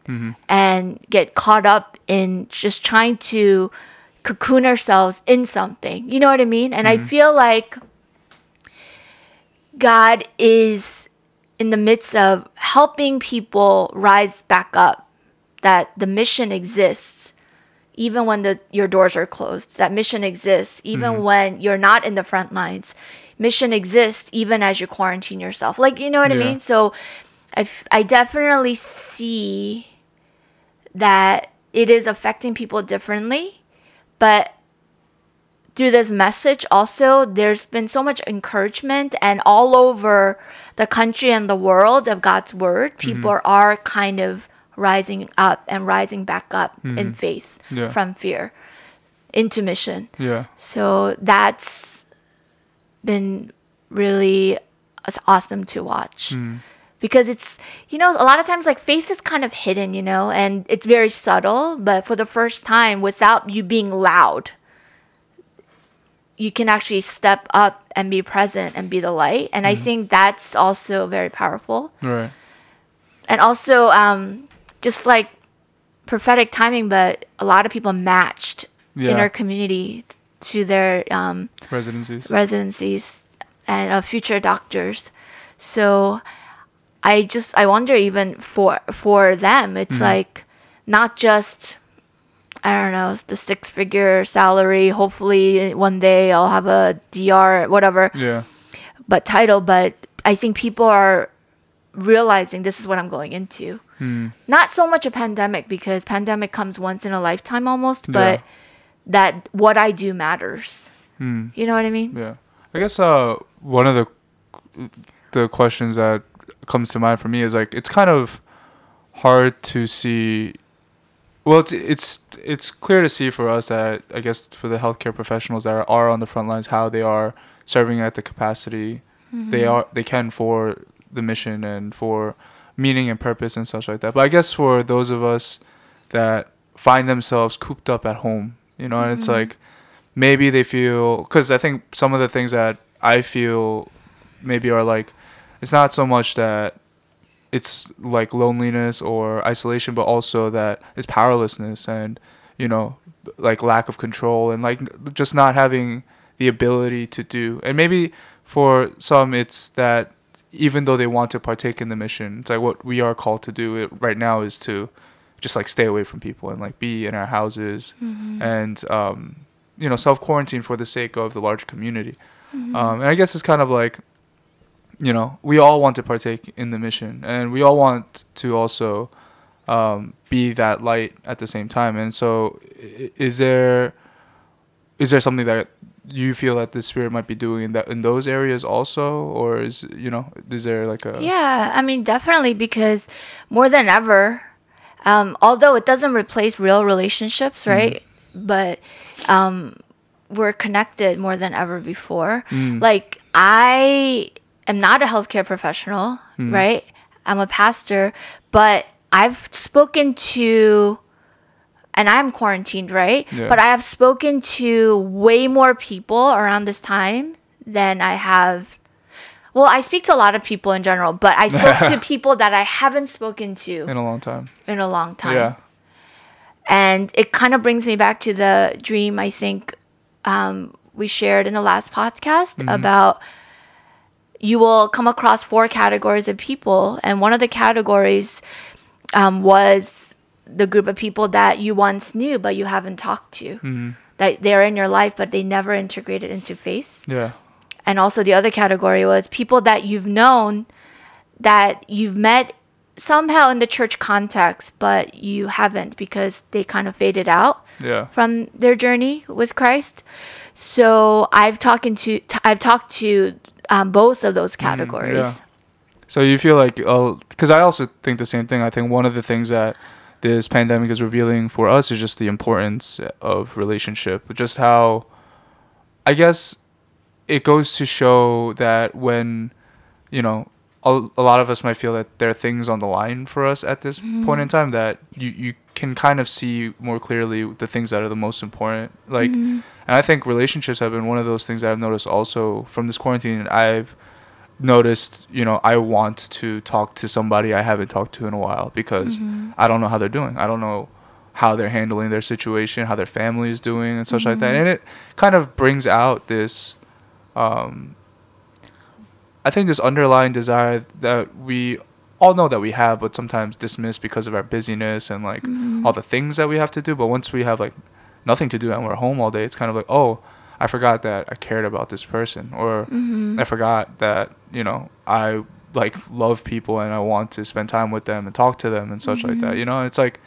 and get caught up in just trying to cocoon ourselves in something. You know what I mean? And I feel like God is in the midst of helping people rise back up, that the mission exists. Even when your doors are closed, that mission exists. Even when you're not in the front lines, mission exists even as you quarantine yourself. Like, you know what I mean? So I definitely see that it is affecting people differently, but through this message also, there's been so much encouragement, and all over the country and the world of God's word, people mm-hmm. are kind of rising up and rising back up mm-hmm. in faith yeah. from fear into mission. Yeah. So that's been really awesome to watch. Mm. Because it's, you know, a lot of times, like, faith is kind of hidden, you know, and it's very subtle. But for the first time, without you being loud, you can actually step up and be present and be the light. And mm-hmm. I think that's also very powerful. Right. And also, just like prophetic timing, but a lot of people matched yeah. in our community to their residencies and future doctors. So I wonder, even for them, it's mm-hmm. like not just, I don't know, the 6-figure salary. Hopefully one day I'll have a DR, whatever. Yeah. But title, but I think people are realizing this is what I'm going into. Mm. Not so much a pandemic, because pandemic comes once in a lifetime almost, but yeah. that what I do matters. Mm. You know what I mean? Yeah. I guess one of the questions that comes to mind for me is, like, it's kind of hard to see. Well, it's clear to see for us that, I guess, for the healthcare professionals that are on the front lines, how they are serving at the capacity mm-hmm. they can for the mission and for meaning and purpose and such like that. But I guess for those of us that find themselves cooped up at home, you know, mm-hmm. and it's like, maybe they feel, because I think some of the things that I feel maybe are like, it's not so much that it's like loneliness or isolation, but also that it's powerlessness and, you know, like lack of control and like just not having the ability to do. And maybe for some, it's that even though they want to partake in the mission, it's like what we are called to do right now is to just like stay away from people and like be in our houses mm-hmm. and, you know, self-quarantine for the sake of the larger community. Mm-hmm. And I guess it's kind of like, you know, we all want to partake in the mission, and we all want to also be that light at the same time. And so is there something that you feel that the Spirit might be doing in those areas also? Or is, you know, is there like a... Yeah, I mean, definitely, because more than ever, although it doesn't replace real relationships, right? Mm-hmm. But we're connected more than ever before. Mm. Like, I'm not a healthcare professional, mm. right? I'm a pastor, but I've spoken to, and I'm quarantined, right? Yeah. But I have spoken to way more people around this time than I have. Well, I speak to a lot of people in general, but I spoke to people that I haven't spoken to in a long time. Yeah. And it kind of brings me back to the dream, I think, we shared in the last podcast mm-hmm. about, you will come across 4 categories of people. And one of the categories was the group of people that you once knew, but you haven't talked to. Mm-hmm. That they're in your life, but they never integrated into faith. Yeah. And also the other category was people that you've known, that you've met somehow in the church context, but you haven't, because they kind of faded out yeah. from their journey with Christ. So I've talked to both of those categories. Yeah. So you feel like, because I also think the same thing. I think one of the things that this pandemic is revealing for us is just the importance of relationship. Just how, I guess, it goes to show that when, you know, a lot of us might feel that there are things on the line for us at this mm. point in time, that you can kind of see more clearly the things that are the most important. Like, mm. and I think relationships have been one of those things that I've noticed also from this quarantine. I've noticed, you know, I want to talk to somebody I haven't talked to in a while, because mm-hmm. I don't know how they're doing. I don't know how they're handling their situation, how their family is doing, and such mm-hmm. like that. And it kind of brings out this, I think, this underlying desire that we all know that we have, but sometimes dismiss because of our busyness and like mm-hmm. all the things that we have to do. But once we have like nothing to do and we're home all day, it's kind of like, oh, I forgot that I cared about this person, or mm-hmm. I forgot that, you know, I like love people and I want to spend time with them and talk to them and such mm-hmm. like that. You know, it's like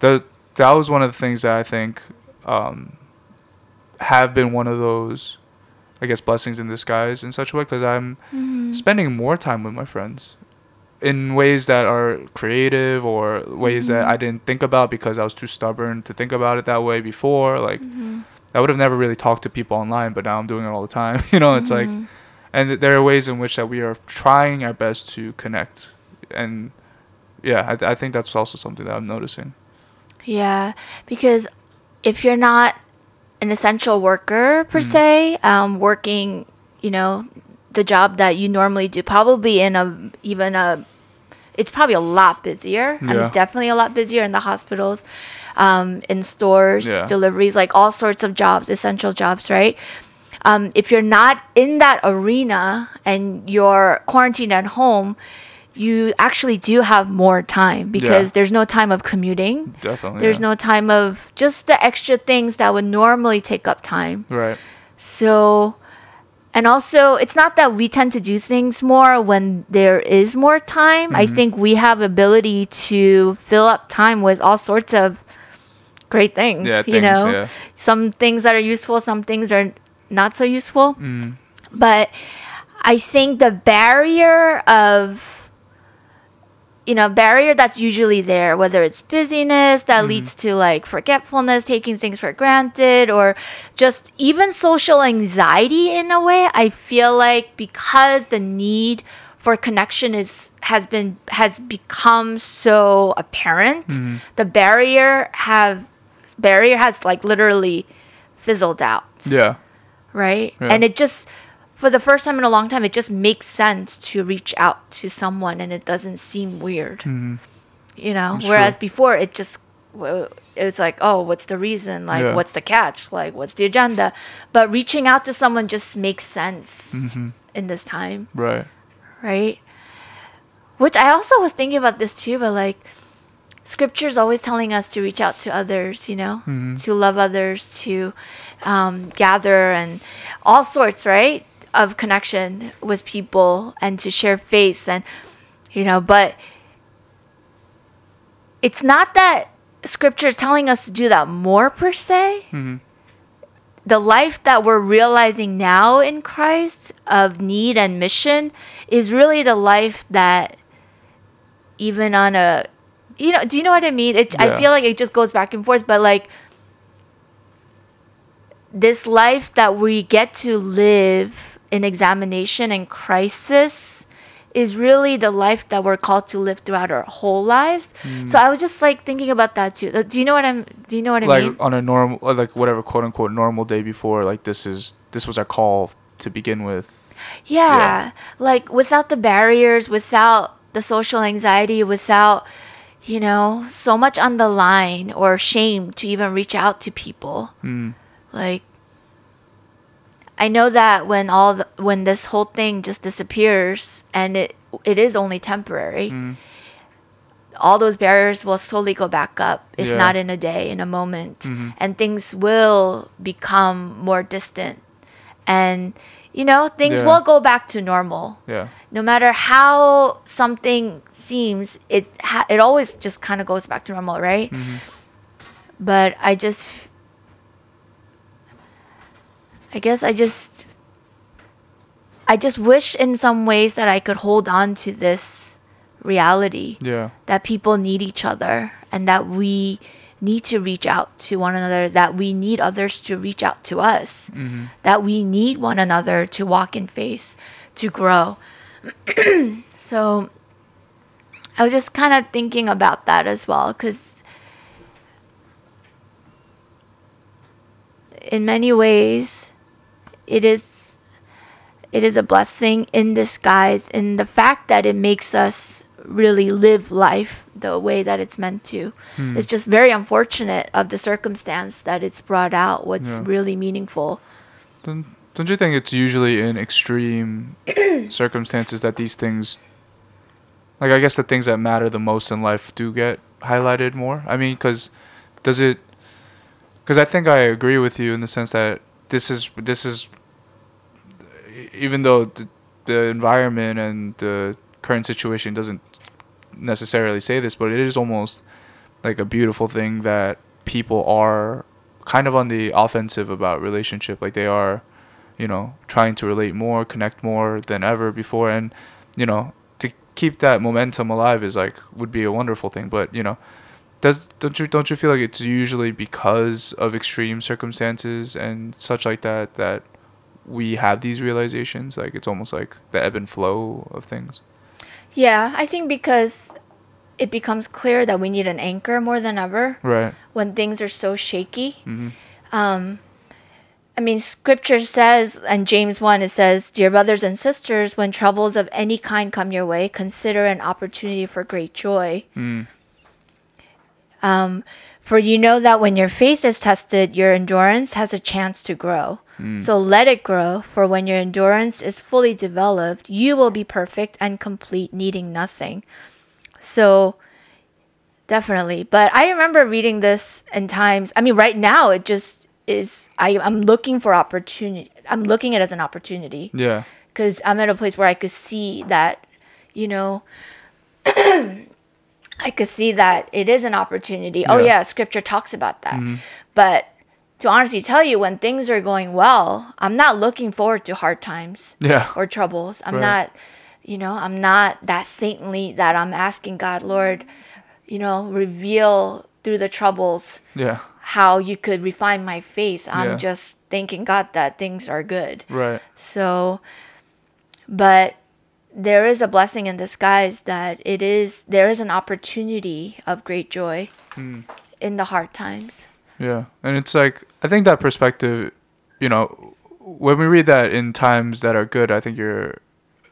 that was one of the things that I think have been one of those, I guess, blessings in disguise in such a way, because I'm spending more time with my friends in ways that are creative or ways that I didn't think about because I was too stubborn to think about it that way before. Like, I would have never really talked to people online, but now I'm doing it all the time. You know, it's like, and there are ways in which that we are trying our best to connect. And yeah, I think that's also something that I'm noticing. Yeah, because if you're not an essential worker per se, working, you know, the job that you normally do, probably in it's probably a lot busier. Yeah. I mean, definitely a lot busier in the hospitals, in stores, deliveries, like all sorts of jobs, essential jobs, right? If you're not in that arena and you're quarantined at home, you actually do have more time because there's no time of commuting. Definitely. There's no time of just the extra things that would normally take up time. Right. So, and also it's not that we tend to do things more when there is more time. I think we have ability to fill up time with all sorts of great things. Yeah, some things that are useful, some things are not so useful. But I think the barrier of, you know, barrier that's usually there, whether it's busyness that leads to like forgetfulness, taking things for granted, or just even social anxiety in a way. I feel like because the need for connection has become so apparent, the barrier has like literally fizzled out. Yeah. Right? Yeah. And it just, for the first time in a long time, it just makes sense to reach out to someone and it doesn't seem weird, you know? Whereas before, it was like, oh, what's the reason? Like, what's the catch? Like, what's the agenda? But reaching out to someone just makes sense in this time. Right. Right? Which I also was thinking about this too, but like, Scripture's always telling us to reach out to others, you know, to love others, to gather and all sorts, right? Of connection with people and to share faith and, you know, but it's not that Scripture is telling us to do that more per se. The life that we're realizing now in Christ of need and mission is really the life that even on a, you know, do you know what I mean? I feel like it just goes back and forth, but like this life that we get to live in examination and crisis is really the life that we're called to live throughout our whole lives. So I was just like thinking about that too. Do you know what I mean? Like on a normal, like whatever quote unquote normal day before, like this was our call to begin with. Yeah. Like without the barriers, without the social anxiety, without, you know, so much on the line or shame to even reach out to people. Like, I know that when this whole thing just disappears and it is only temporary, all those barriers will slowly go back up, if not in a day, in a moment, and things will become more distant, and you know things will go back to normal. Yeah. No matter how something seems, it always just kind of goes back to normal, right? But I just wish in some ways that I could hold on to this reality. Yeah. That people need each other and that we need to reach out to one another, that we need others to reach out to us, that we need one another to walk in faith, to grow. So I was just kind of thinking about that as well, because in many ways, it is a blessing in disguise in the fact that it makes us really live life the way that it's meant to. It's just very unfortunate of the circumstance that it's brought out what's really meaningful. Don't you think it's usually in extreme circumstances that these things, like I guess the things that matter the most in life do get highlighted more? I mean, because I think I agree with you in the sense that this is even though the environment and the current situation doesn't necessarily say this, but it is almost like a beautiful thing that people are kind of on the offensive about relationship. Like, they are, you know, trying to relate more, connect more than ever before. And, you know, to keep that momentum alive is like, would be a wonderful thing. But, you know, don't you feel like it's usually because of extreme circumstances and such like that, that we have these realizations? Like, it's almost like the ebb and flow of things. Yeah, I think because it becomes clear that we need an anchor more than ever. Right. When things are so shaky. Mm-hmm. I mean, scripture says, and James 1, it says, "Dear brothers and sisters, when troubles of any kind come your way, consider an opportunity for great joy." Mm. For you know that when your faith is tested, your endurance has a chance to grow. Mm. So let it grow, for when your endurance is fully developed, you will be perfect and complete, needing nothing. So definitely. But I remember reading this in times, I mean, right now it just is, I'm looking for opportunity. I'm looking at it as an opportunity. Yeah. Because I'm at a place where I could see that, you know, I could see that it is an opportunity. Yeah. Oh yeah, scripture talks about that. Mm-hmm. But to honestly tell you, when things are going well, I'm not looking forward to hard times or troubles. I'm not, you know, I'm not that saintly that I'm asking God, Lord, you know, reveal through the troubles how you could refine my faith. I'm just thanking God that things are good. Right. So, but there is a blessing in disguise that it is, there is an opportunity of great joy in the hard times. Yeah. And it's like, I think that perspective, you know, when we read that in times that are good, I think you're,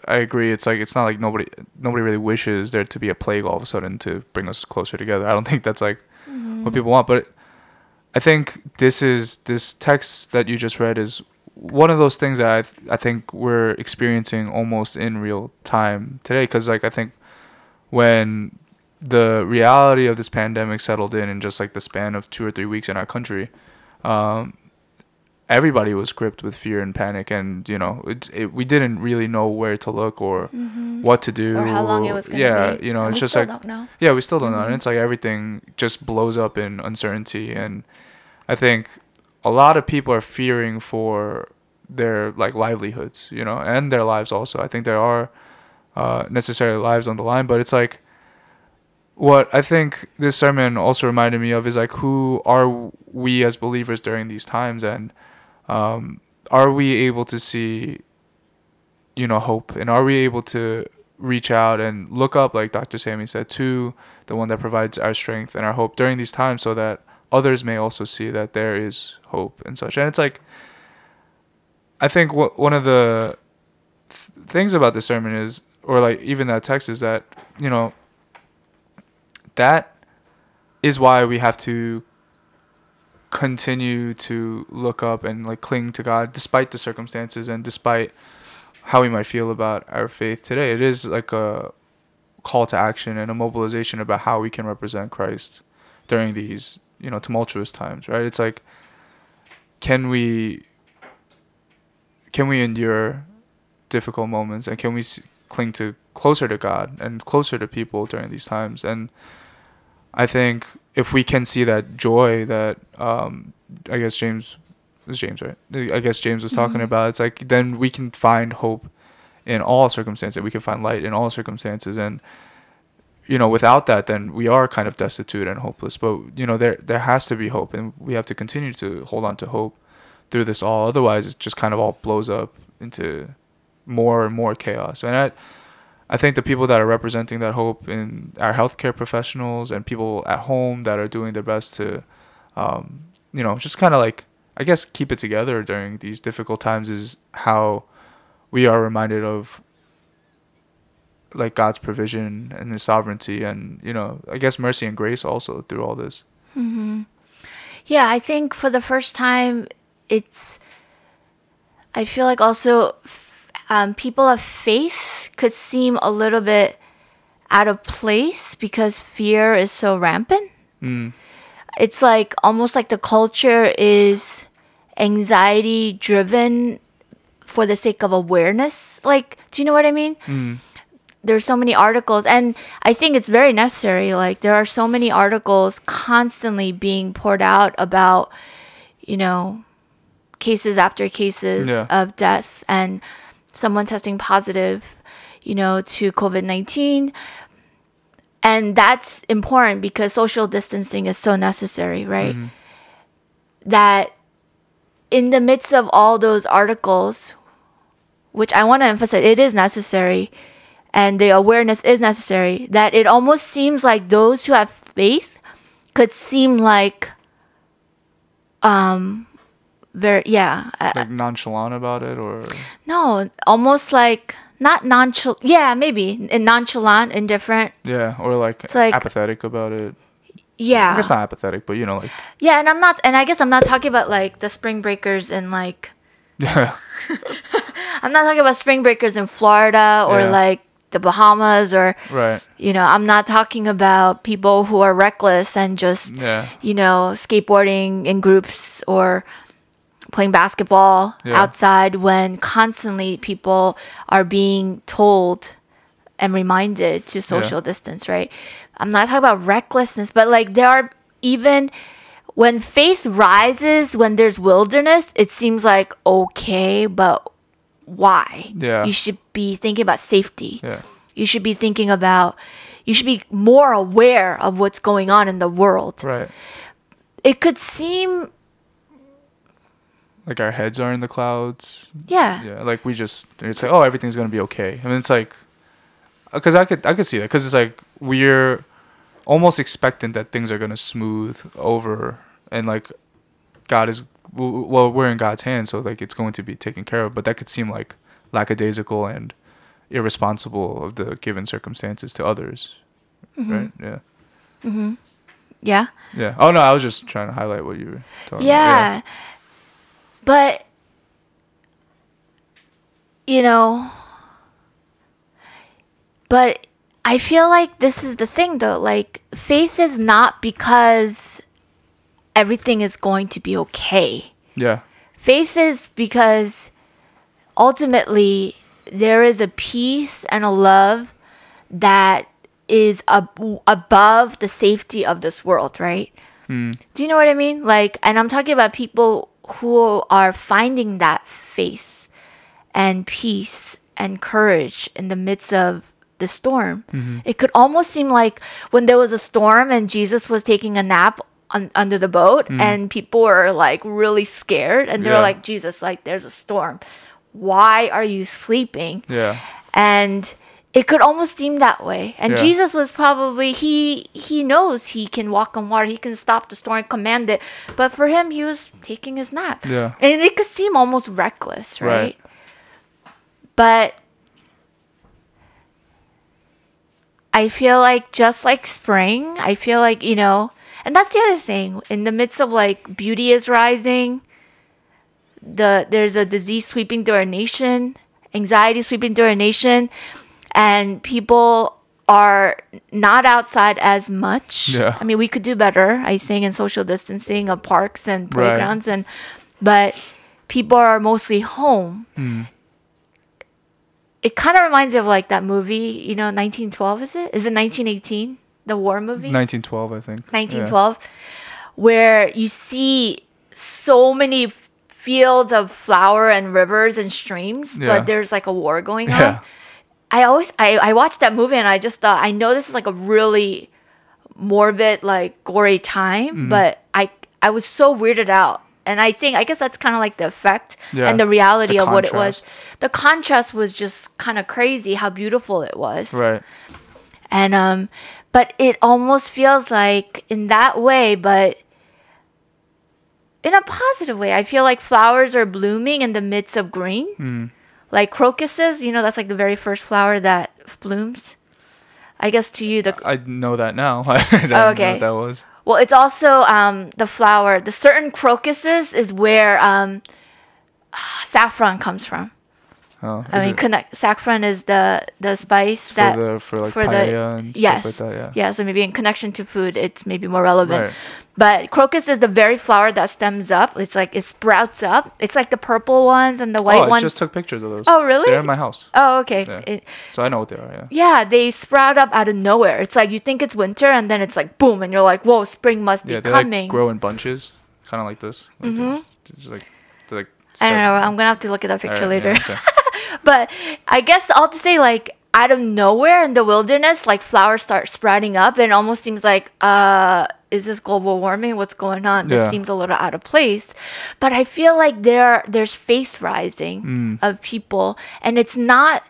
I agree. It's like, it's not like nobody really wishes there to be a plague all of a sudden to bring us closer together. I don't think that's like what people want, but I think this text that you just read is one of those things that I think we're experiencing almost in real time today. Because like, I think when the reality of this pandemic settled in just like the span of 2 or 3 weeks in our country, everybody was gripped with fear and panic, and you know, we didn't really know where to look or what to do, or how long it was going to be. You know, and it's just like, we still don't know, and it's like everything just blows up in uncertainty. And I think a lot of people are fearing for their like livelihoods, you know, and their lives also. I think there are necessarily lives on the line, but it's like, what I think this sermon also reminded me of is like, who are we as believers during these times? And are we able to see, you know, hope? And are we able to reach out and look up, like Dr. Sammy said, to the one that provides our strength and our hope during these times, so that others may also see that there is hope and such? And it's like, I think one of the things about the sermon is, or like even that text, is that, you know, that is why we have to continue to look up and like cling to God despite the circumstances and despite how we might feel about our faith today. It is like a call to action and a mobilization about how we can represent Christ during these, you know, tumultuous times, right? It's like, can we endure difficult moments, and can we cling to closer to God and closer to people during these times? And I think if we can see that joy that, I guess James, right? I guess James was talking about, it's like, then we can find hope in all circumstances. We can find light in all circumstances. And, you know, without that, then we are kind of destitute and hopeless. But, you know, there has to be hope, and we have to continue to hold on to hope through this all. Otherwise, it just kind of all blows up into more and more chaos. And I think the people that are representing that hope in our healthcare professionals and people at home that are doing their best to, you know, just kind of like, I guess, keep it together during these difficult times, is how we are reminded of like God's provision and His sovereignty and, you know, I guess mercy and grace also through all this. Mm-hmm. Yeah, I think for the first time, I feel like also people of faith could seem a little bit out of place because fear is so rampant. Mm. It's like almost like the culture is anxiety driven for the sake of awareness. Like, do you know what I mean? Mm. There's so many articles, and I think it's very necessary. Like, there are so many articles constantly being poured out about, you know, cases after cases of deaths and someone testing positive, you know, to COVID-19. And that's important because social distancing is so necessary, right? Mm-hmm. That in the midst of all those articles, which I want to emphasize, it is necessary and the awareness is necessary, that it almost seems like those who have faith could seem like nonchalant about it, or no, almost like not nonchalant. Yeah, maybe nonchalant, indifferent. Yeah, or like apathetic about it. Yeah, I guess not apathetic, but you know, like. Yeah, and I'm not, and I guess I'm not talking about like the spring breakers and like. Yeah. I'm not talking about spring breakers in Florida or like the Bahamas or. Right. You know, I'm not talking about people who are reckless and just you know, skateboarding in groups or playing basketball outside when constantly people are being told and reminded to social distance, right? I'm not talking about recklessness, but like there are, even when faith rises, when there's wilderness, it seems like, okay, but why? Yeah. You should be thinking about safety. Yeah. You should be thinking about, you should be more aware of what's going on in the world. Right. It could seem like our heads are in the clouds. Yeah. Yeah. Like we just, it's like, oh, everything's going to be okay. I mean, it's like, because I could see that. Because it's like, we're almost expectant that things are going to smooth over. And like, God is, well, we're in God's hands. So like, it's going to be taken care of. But that could seem like lackadaisical and irresponsible of the given circumstances to others. Mm-hmm. Right? Yeah. Mm-hmm. Yeah. Yeah. Oh, no, I was just trying to highlight what you were talking about. Yeah. But, you know, but I feel like this is the thing, though. Like, faith is not because everything is going to be okay. Yeah. Faith is because ultimately there is a peace and a love that is above the safety of this world, right? Mm. Do you know what I mean? Like, and I'm talking about people who are finding that faith and peace and courage in the midst of the storm. Mm-hmm. It could almost seem like when there was a storm and Jesus was taking a nap under the boat, mm-hmm. and people were like really scared and they're like, Jesus, like there's a storm. Why are you sleeping? Yeah. And it could almost seem that way. And Jesus was probably, he knows he can walk on water. He can stop the storm and command it. But for him, he was taking his nap. Yeah. And it could seem almost reckless, right? But I feel like just like spring, I feel like, you know, and that's the other thing. In the midst of like beauty is rising, there's a disease sweeping through our nation, anxiety sweeping through our nation, and people are not outside as much. Yeah. I mean, we could do better, I think, in social distancing of parks and playgrounds. Right. But people are mostly home. Mm. It kind of reminds me of like that movie, you know, 1912, is it? Is it 1918? The war movie? 1912, I think. 1912, where you see so many fields of flower and rivers and streams, but there's like a war going on. Yeah. I watched that movie and I just thought, I know this is like a really morbid, like gory time, mm-hmm. but I was so weirded out. And I guess that's kind of like the effect and the reality of what it was. The contrast was just kind of crazy how beautiful it was. Right. And, but it almost feels like in that way, but in a positive way, I feel like flowers are blooming in the midst of green. Mm. Like crocuses, you know, that's like the very first flower that blooms. I guess to you, I know that now. I don't know what that was. Well, it's also the flower. The certain crocuses is where saffron comes from. Oh, I mean, saffron is the spice that for paella and stuff like that. Yeah. Yeah. So maybe in connection to food, it's maybe more relevant. Right. But crocus is the very flower that stems up. It's like it sprouts up. It's like the purple ones and the white ones. Oh, I just took pictures of those. Oh, really? They're in my house. Oh, okay. Yeah. So I know what they are. Yeah, they sprout up out of nowhere. It's like you think it's winter, and then it's like boom, and you're like, whoa, spring must be coming. They like grow in bunches. kind of like this. Like I don't know. I'm going to have to look at that picture later. Yeah, okay. But I guess I'll just say, like, out of nowhere in the wilderness, like, flowers start sprouting up, and it almost seems like, is this global warming? What's going on? Yeah. This seems a little out of place. But I feel like there's faith rising of people, and it's not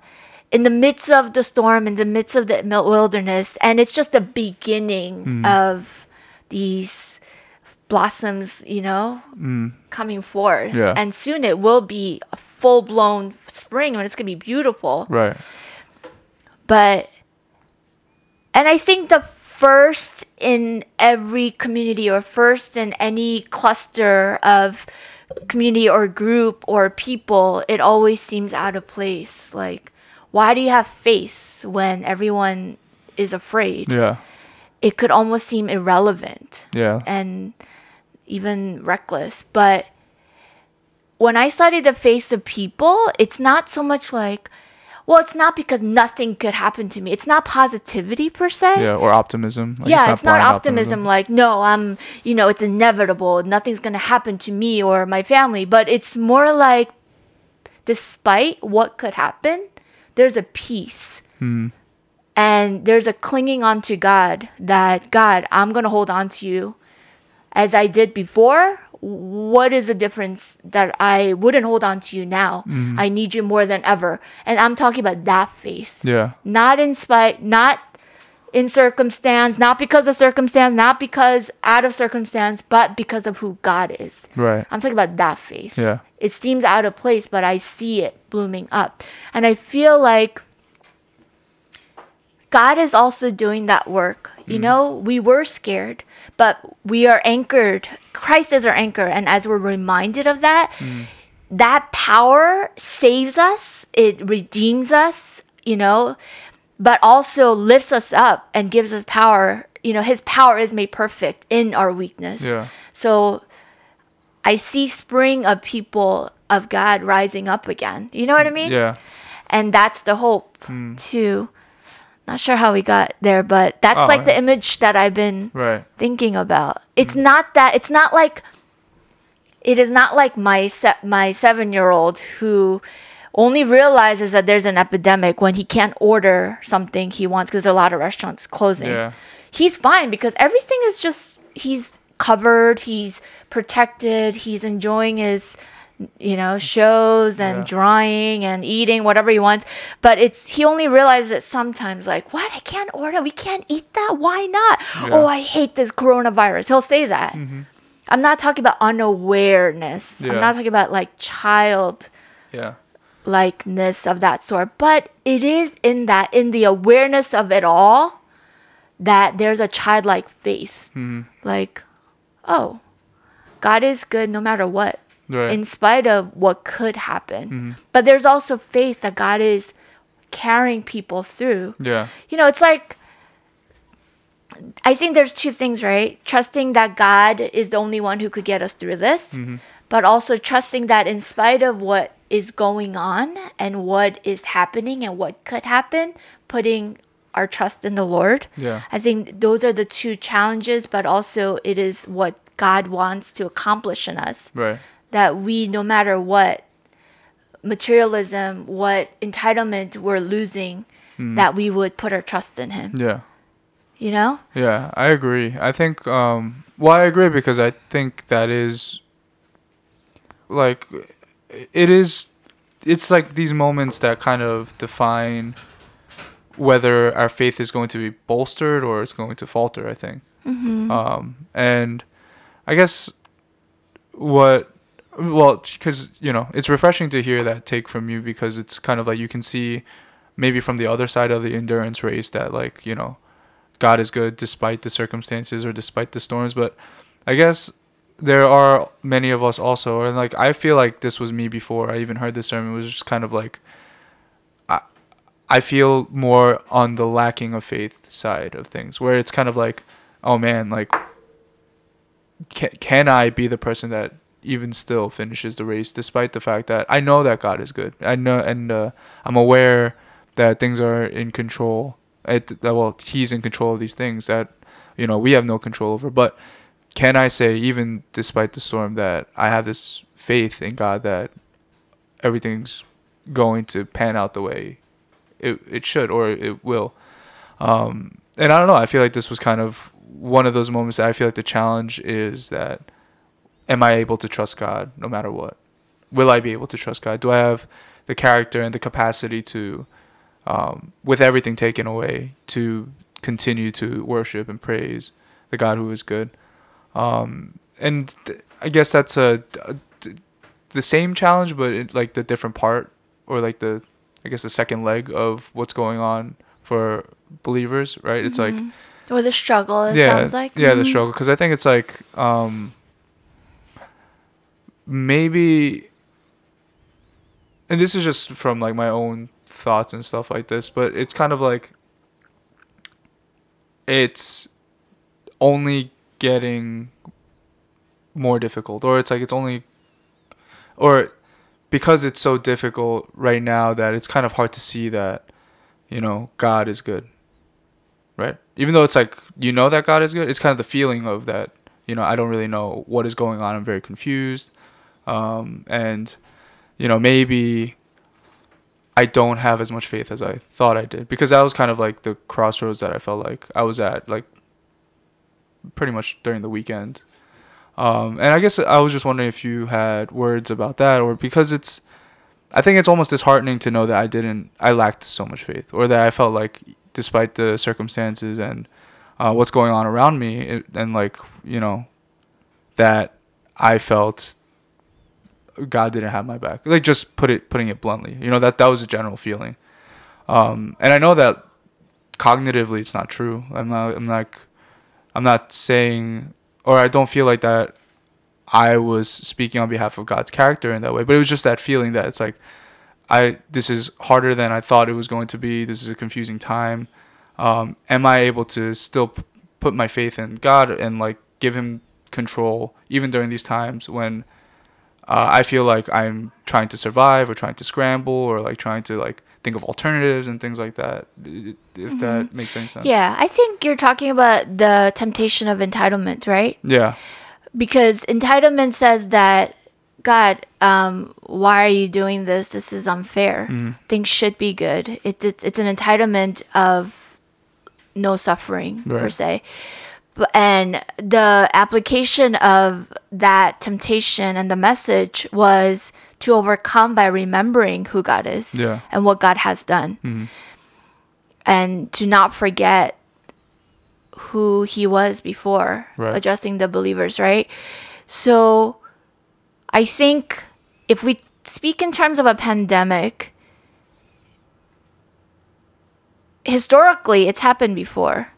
in the midst of the storm, in the midst of the wilderness, and it's just the beginning of these blossoms, you know, coming forth. Yeah. And soon it will be a full-blown spring, and it's going to be beautiful. Right. But, and I think the first in every community, or first in any cluster of community or group or people, it always seems out of place. Like, why do you have faith when everyone is afraid? Yeah. It could almost seem irrelevant. Yeah. And even reckless. But when I study the faith of people, it's not so much like, well, it's not because nothing could happen to me. It's not positivity per se. Yeah, or optimism. Like, yeah, it's not optimism like, no, I'm, you know, it's inevitable. Nothing's going to happen to me or my family. But it's more like, despite what could happen, there's a peace. And there's a clinging on to God, that, God, I'm going to hold on to you as I did before. What is the difference that I wouldn't hold on to you now? I need you more than ever. And I'm talking about that faith. Yeah. Not in spite, not in circumstance, not because of circumstance, not because out of circumstance, but because of who God is. Right. I'm talking about that faith. Yeah. It seems out of place, but I see it blooming up. And I feel like God is also doing that work. You know, we were scared, but we are anchored. Christ is our anchor. And as we're reminded of that, that power saves us. It redeems us, you know, but also lifts us up and gives us power. You know, his power is made perfect in our weakness. Yeah. So I see spring of people of God rising up again. You know what I mean? Yeah. And that's the hope too. Not sure how we got there, but that's the image that I've been thinking about. It's not that, it's not like, it is not like my 7-year-old who only realizes that there's an epidemic when he can't order something he wants because there's a lot of restaurants closing. Yeah. He's fine because everything is just, he's covered, he's protected, he's enjoying his, you know, shows and drawing and eating whatever he wants. But it's, he only realizes it sometimes, like, what? I can't order. We can't eat that. Why not? Yeah. Oh, I hate this coronavirus. He'll say that. I'm not talking about unawareness. Yeah. I'm not talking about like child likeness of that sort. But it is in that, in the awareness of it all, that there's a childlike faith. Like, oh, God is good no matter what. Right. In spite of what could happen. But there's also faith that God is carrying people through. Yeah. You know, it's like, I think there's two things, right? Trusting that God is the only one who could get us through this, but also trusting that in spite of what is going on and what is happening and what could happen, putting our trust in the Lord. Yeah. I think those are the two challenges, but also it is what God wants to accomplish in us. Right. That we, no matter what materialism, what entitlement we're losing, that we would put our trust in him. Yeah. You know? Yeah, I agree. I think, I agree because I think that is, like, it's like these moments that kind of define whether our faith is going to be bolstered or it's going to falter, I think. And I guess because, you know, it's refreshing to hear that take from you because it's kind of like you can see maybe from the other side of the endurance race that, like, you know, God is good despite the circumstances or despite the storms. But I guess there are many of us also, and, like, I feel like this was me before I even heard this sermon. It was just kind of like I feel more on the lacking of faith side of things where it's kind of like, oh, man, like, can I be the person that even still finishes the race despite the fact that I know that God is good. I know, and I'm aware that things are in control. He's in control of these things that, you know, we have no control over. But can I say, even despite the storm, that I have this faith in God that everything's going to pan out the way it should, or it will. And I don't know. I feel like this was kind of one of those moments that I feel like the challenge is that, am I able to trust God no matter what? Will I be able to trust God? Do I have the character and the capacity to, with everything taken away, to continue to worship and praise the God who is good? And I guess that's the same challenge, but like the different part, or like the second leg of what's going on for believers, right? Mm-hmm. It's like, or the struggle, sounds like. Yeah, mm-hmm. The struggle. Because I think it's like, maybe, and this is just from like my own thoughts and stuff like this, but it's kind of like, it's only getting more difficult, or it's like because it's so difficult right now that it's kind of hard to see that, God is good, right? Even though it's like, that God is good, it's kind of the feeling of that, I don't really know what is going on. I'm very confused. And maybe I don't have as much faith as I thought I did, because that was kind of like the crossroads that I felt like I was at, like pretty much during the weekend. And I guess I was just wondering if you had words about that, or because I think it's almost disheartening to know that I lacked so much faith, or that I felt like despite the circumstances and what's going on around me, that I felt God didn't have my back. Like, just putting it bluntly, that was a general feeling. And I know that cognitively it's not true. I'm not saying, or I don't feel like that I was speaking on behalf of God's character in that way, but it was just that feeling that it's like, this is harder than I thought it was going to be. This is a confusing time. Am I able to still put my faith in God and like give him control even during these times when I feel like I'm trying to survive, or trying to scramble, or like trying to like think of alternatives and things like that, if mm-hmm. that makes any sense. Yeah, I think you're talking about the temptation of entitlement, right? Yeah. Because entitlement says that, God, why are you doing this? This is unfair. Mm-hmm. Things should be good. It's an entitlement of no suffering, right, per se. And the application of that temptation and the message was to overcome by remembering who God is, yeah, and what God has done. Mm-hmm. And to not forget who he was before, right, addressing the believers, right? So I think if we speak in terms of a pandemic, historically it's happened before,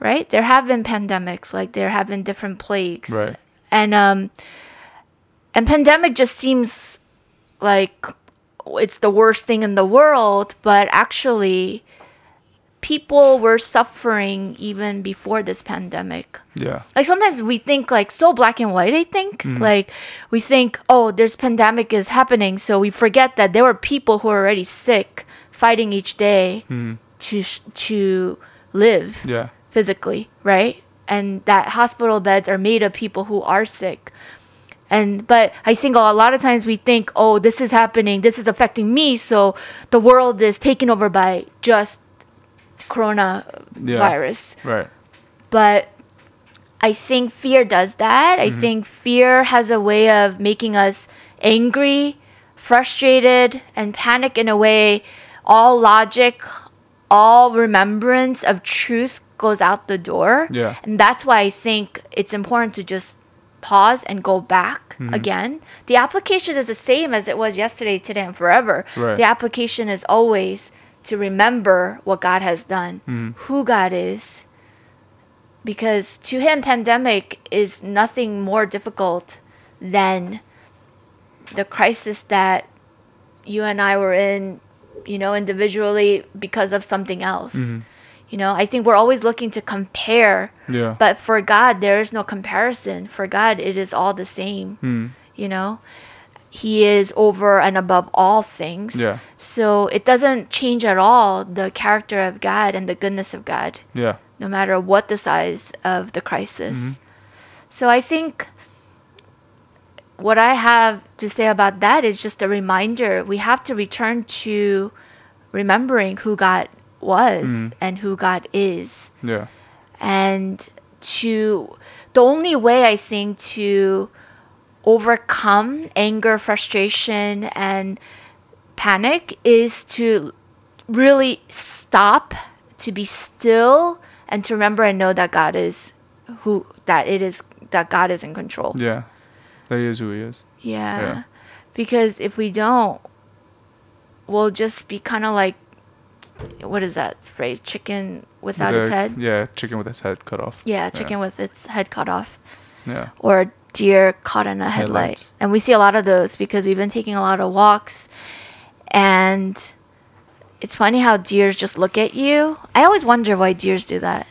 right? There have been pandemics, like there have been different plagues. Right. And pandemic just seems like it's the worst thing in the world, but actually people were suffering even before this pandemic. Yeah. Like sometimes we think like so black and white, I think. Mm-hmm. Like we think, oh, this pandemic is happening, so we forget that there were people who were already sick, fighting each day to live, yeah, physically, right? And that hospital beds are made of people who are sick. But I think a lot of times we think, oh, this is happening, this is affecting me, so the world is taken over by just coronavirus. Yeah, right. But I think fear does that. Mm-hmm. I think fear has a way of making us angry, frustrated, and panic in a way. All logic, all remembrance of truth goes out the door. Yeah. And that's why I think it's important to just pause and go back, mm-hmm, again. The application is the same as it was yesterday, today, and forever. Right. The application is always to remember what God has done, who God is, because to him, pandemic is nothing more difficult than the crisis that you and I were in, individually because of something else. Mm-hmm. I think we're always looking to compare, yeah, but for God, there is no comparison. For God, it is all the same, He is over and above all things. Yeah. So it doesn't change at all the character of God and the goodness of God. Yeah. No matter what the size of the crisis. Mm-hmm. So I think what I have to say about that is just a reminder. We have to return to remembering who God was and who God is. Yeah. And the only way I think to overcome anger, frustration, and panic is to really stop, to be still, and to remember and know that God is that God is in control. Yeah. That He is who He is. Yeah. Yeah. Because if we don't, we'll just be kind of like, what is that phrase? Chicken without its head? Yeah, chicken with its head cut off. Yeah, chicken with its head cut off. Yeah. Or deer caught in a headlight. And we see a lot of those because we've been taking a lot of walks. And it's funny how deers just look at you. I always wonder why deers do that.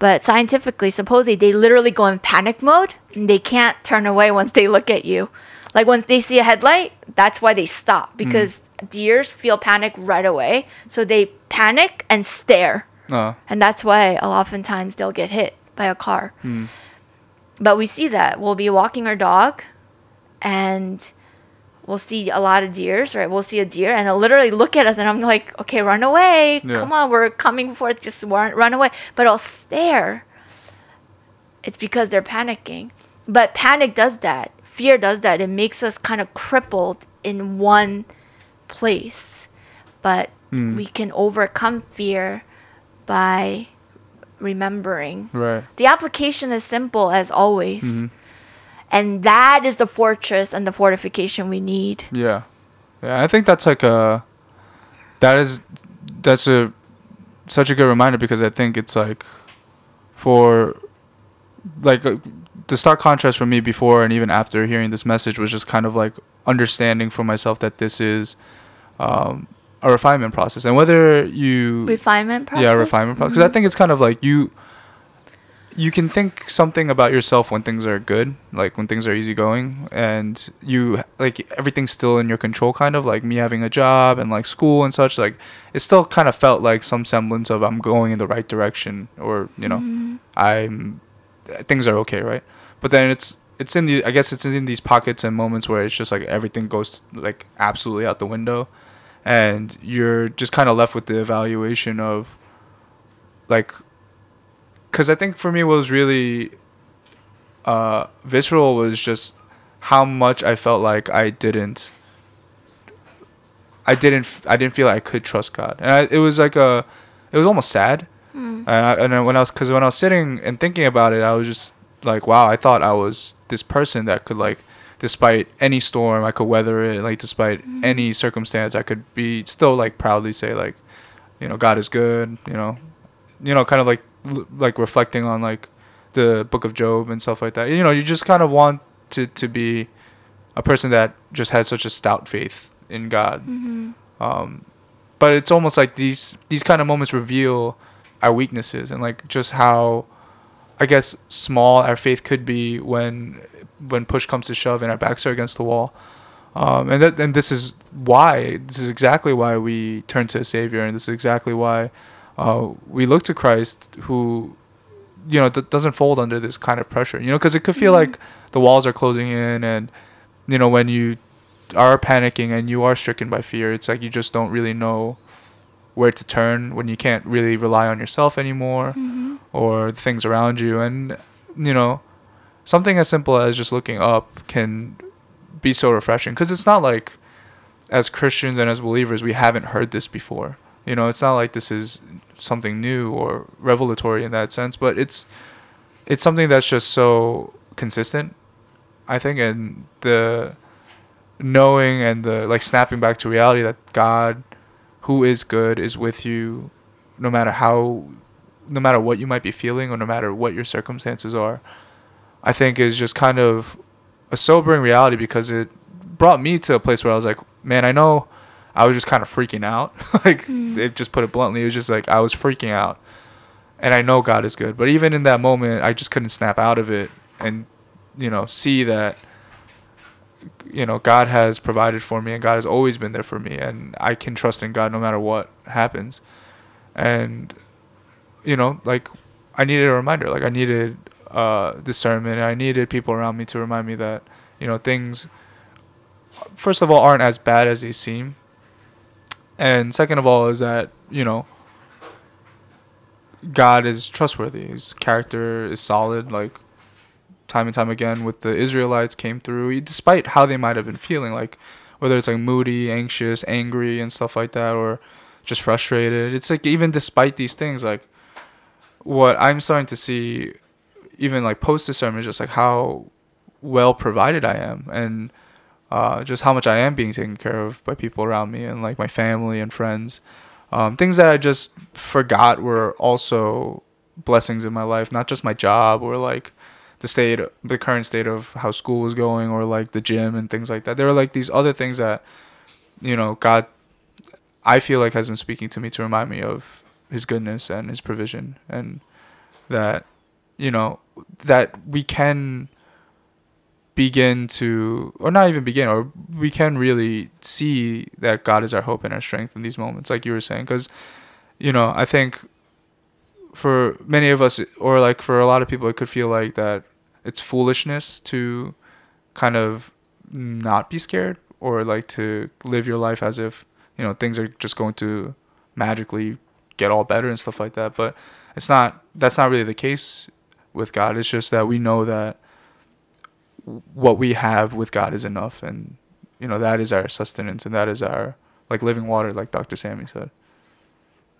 But scientifically, supposedly, they literally go in panic mode. And they can't turn away once they look at you. Like once they see a headlight, that's why they stop. Because deers feel panic right away. So they panic and stare. And that's why oftentimes they'll get hit by a car. But we see that. We'll be walking our dog and we'll see a lot of deers, right? We'll see a deer and it'll literally look at us and I'm like, okay, run away. Yeah. Come on, we're coming forth. Just run away. But I'll stare. It's because they're panicking. But panic does that. Fear does that. It makes us kind of crippled in one place. But we can overcome fear by remembering. Right. The application is simple as always. And that is the fortress and the fortification we need. Yeah. Yeah, I think that's like such a good reminder, because I think it's like the stark contrast for me before and even after hearing this message was just kind of like understanding for myself that this is a refinement process. And whether you... Refinement process? Yeah, refinement process. Because I think it's kind of like you can think something about yourself when things are good, like when things are easygoing, and you like everything's still in your control, kind of like me having a job and like school and such. Like it still kind of felt like some semblance of I'm going in the right direction, or you know, things are okay, right? But then it's in the, I guess it's in these pockets and moments where it's just like everything goes like absolutely out the window, and you're just kind of left with the evaluation of like. Because I think for me what was really visceral was just how much I felt like I didn't feel like I could trust God, and it was almost sad. When I was sitting and thinking about it, I was just like, wow, I thought I was this person that could like, despite any storm, I could weather it. Like despite any circumstance, I could be still like proudly say like, you know, God is good. You know, kind of like reflecting on like the book of Job and stuff like that. You know, you just kind of want to be a person that just had such a stout faith in God. But it's almost like these kind of moments reveal our weaknesses and like just how, I guess, small our faith could be when push comes to shove and our backs are against the wall. This is exactly why we turn to a Savior, and this is exactly why we look to Christ, who, you know, doesn't fold under this kind of pressure, you know, because it could feel like the walls are closing in, and, you know, when you are panicking and you are stricken by fear, it's like you just don't really know where to turn when you can't really rely on yourself anymore or the things around you. And, you know, something as simple as just looking up can be so refreshing, because it's not like, as Christians and as believers, we haven't heard this before. You know, it's not like this is something new or revelatory in that sense, but it's something that's just so consistent, I think, and the knowing and the like snapping back to reality that God, who is good, is with you no matter what you might be feeling or no matter what your circumstances are, I think is just kind of a sobering reality, because it brought me to a place where I was like, man, I know I was just kind of freaking out. It just put it bluntly. It was just like I was freaking out. And I know God is good. But even in that moment, I just couldn't snap out of it and, you know, see that, you know, God has provided for me and God has always been there for me. And I can trust in God no matter what happens. And, you know, like I needed a reminder. Like I needed discernment. And I needed people around me to remind me that, you know, things, first of all, aren't as bad as they seem. And second of all is that, you know, God is trustworthy. His character is solid. Like, time and time again with the Israelites came through, despite how they might have been feeling, like whether it's like moody, anxious, angry and stuff like that, or just frustrated. It's like, even despite these things, like what I'm starting to see, even like post discernment, is just like how well provided I am, and just how much I am being taken care of by people around me and like my family and friends. Things that I just forgot were also blessings in my life, not just my job or like the current state of how school was going, or like the gym and things like that. There were like these other things that, you know, God, I feel like, has been speaking to me to remind me of his goodness and his provision, and that, you know, that we can we can really see that God is our hope and our strength in these moments, like you were saying. Because, you know, I think for many of us, or like for a lot of people, it could feel like that it's foolishness to kind of not be scared, or like to live your life as if, you know, things are just going to magically get all better and stuff like that. But it's not, that's not really the case with God. It's just that we know that what we have with God is enough, and, you know, that is our sustenance, and that is our like living water, like Dr. Sammy said.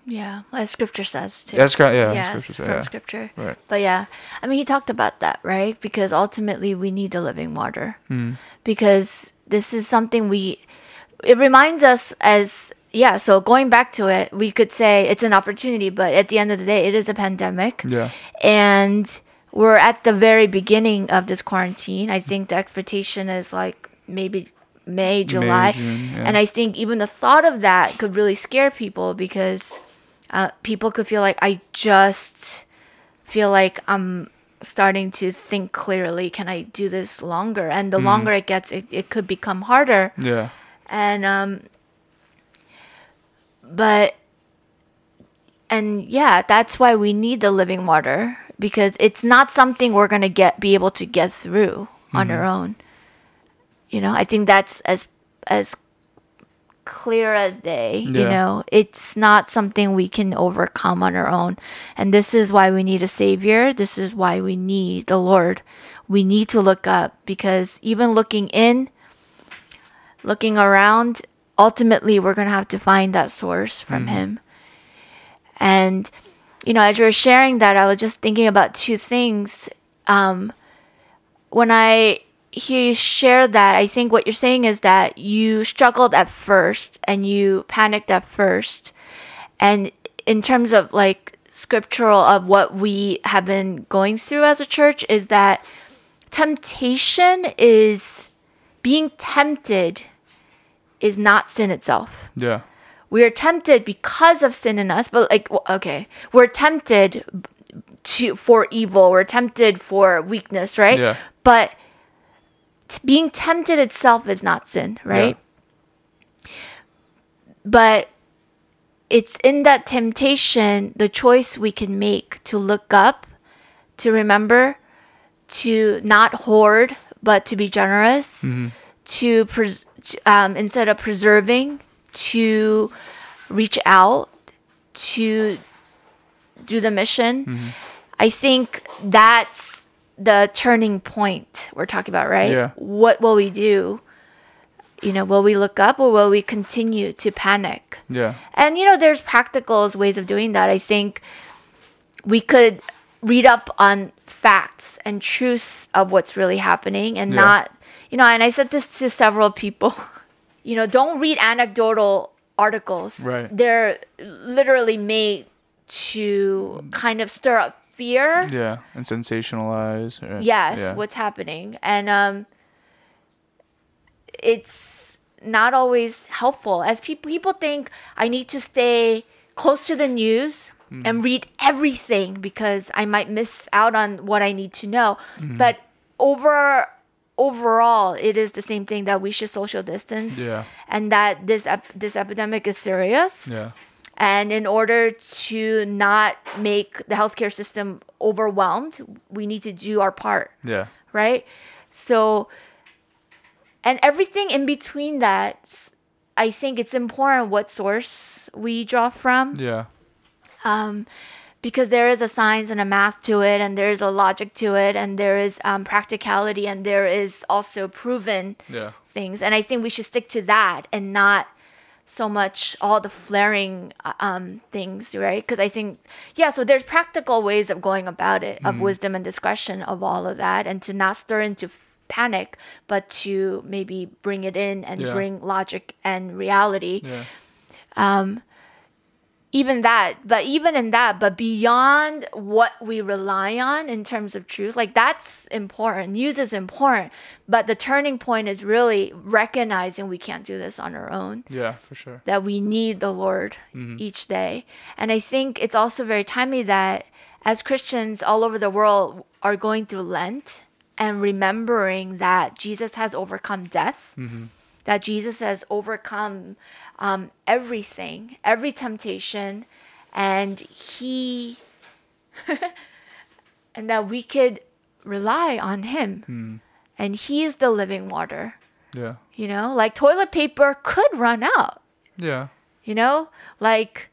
Yeah, as scripture says too. Scripture. Right. But yeah, I mean, he talked about that, right? Because ultimately we need the living water, because this is something it reminds us as, yeah, so going back to it, we could say it's an opportunity, but at the end of the day, it is a pandemic. Yeah. And we're at the very beginning of this quarantine. I think the expectation is like maybe July. June, yeah. And I think even the thought of that could really scare people, because people could feel like, I just feel like I'm starting to think clearly. Can I do this longer? And the longer it gets, it could become harder. Yeah. And, that's why we need the living water. Because it's not something we're going to be able to get through on our own. You know, I think that's as clear as day. Yeah. You know, it's not something we can overcome on our own. And this is why we need a savior. This is why we need the Lord. We need to look up, because even looking around, ultimately we're going to have to find that source from him. And, you know, as you were sharing that, I was just thinking about two things. When I hear you share that, I think what you're saying is that you struggled at first and you panicked at first. And in terms of like scriptural of what we have been going through as a church, is that temptation is being tempted is not sin itself. Yeah. We are tempted because of sin in us, but like, okay, we're tempted for evil. We're tempted for weakness, right? Yeah. But being tempted itself is not sin, right? Yeah. But it's in that temptation, the choice we can make to look up, to remember, to not hoard, but to be generous, to instead of preserving, to reach out, to do the mission. I think that's the turning point we're talking about, right? Yeah. What will we do? You know, will we look up, or will we continue to panic? Yeah. And, you know, there's practical ways of doing that. I think we could read up on facts and truths of what's really happening, and not, you know, and I said this to several people. You know, don't read anecdotal articles. Right. They're literally made to kind of stir up fear. Yeah, and sensationalize. Right? Yes, yeah. What's happening. And it's not always helpful. As people think, I need to stay close to the news and read everything, because I might miss out on what I need to know. But overall, it is the same thing, that we should social distance, and that this epidemic is serious, And in order to not make the healthcare system overwhelmed, we need to do our part. Yeah. Right? So, and everything in between that, I think it's important what source we draw from. Yeah. Because there is a science and a math to it, and there is a logic to it, and there is practicality, and there is also proven things. And I think we should stick to that and not so much all the flaring things, right? Because I think, so there's practical ways of going about it, of wisdom and discretion of all of that, and to not stir into panic, but to maybe bring it in and bring logic and reality. Yeah. Even beyond what we rely on in terms of truth, like that's important, news is important, but the turning point is really recognizing we can't do this on our own. Yeah, for sure. That we need the Lord each day. And I think it's also very timely that as Christians all over the world are going through Lent and remembering that Jesus has overcome death, that Jesus has overcome everything, every temptation, and he, and that we could rely on him. And he is the living water. Yeah. You know, like toilet paper could run out. Yeah. You know, like,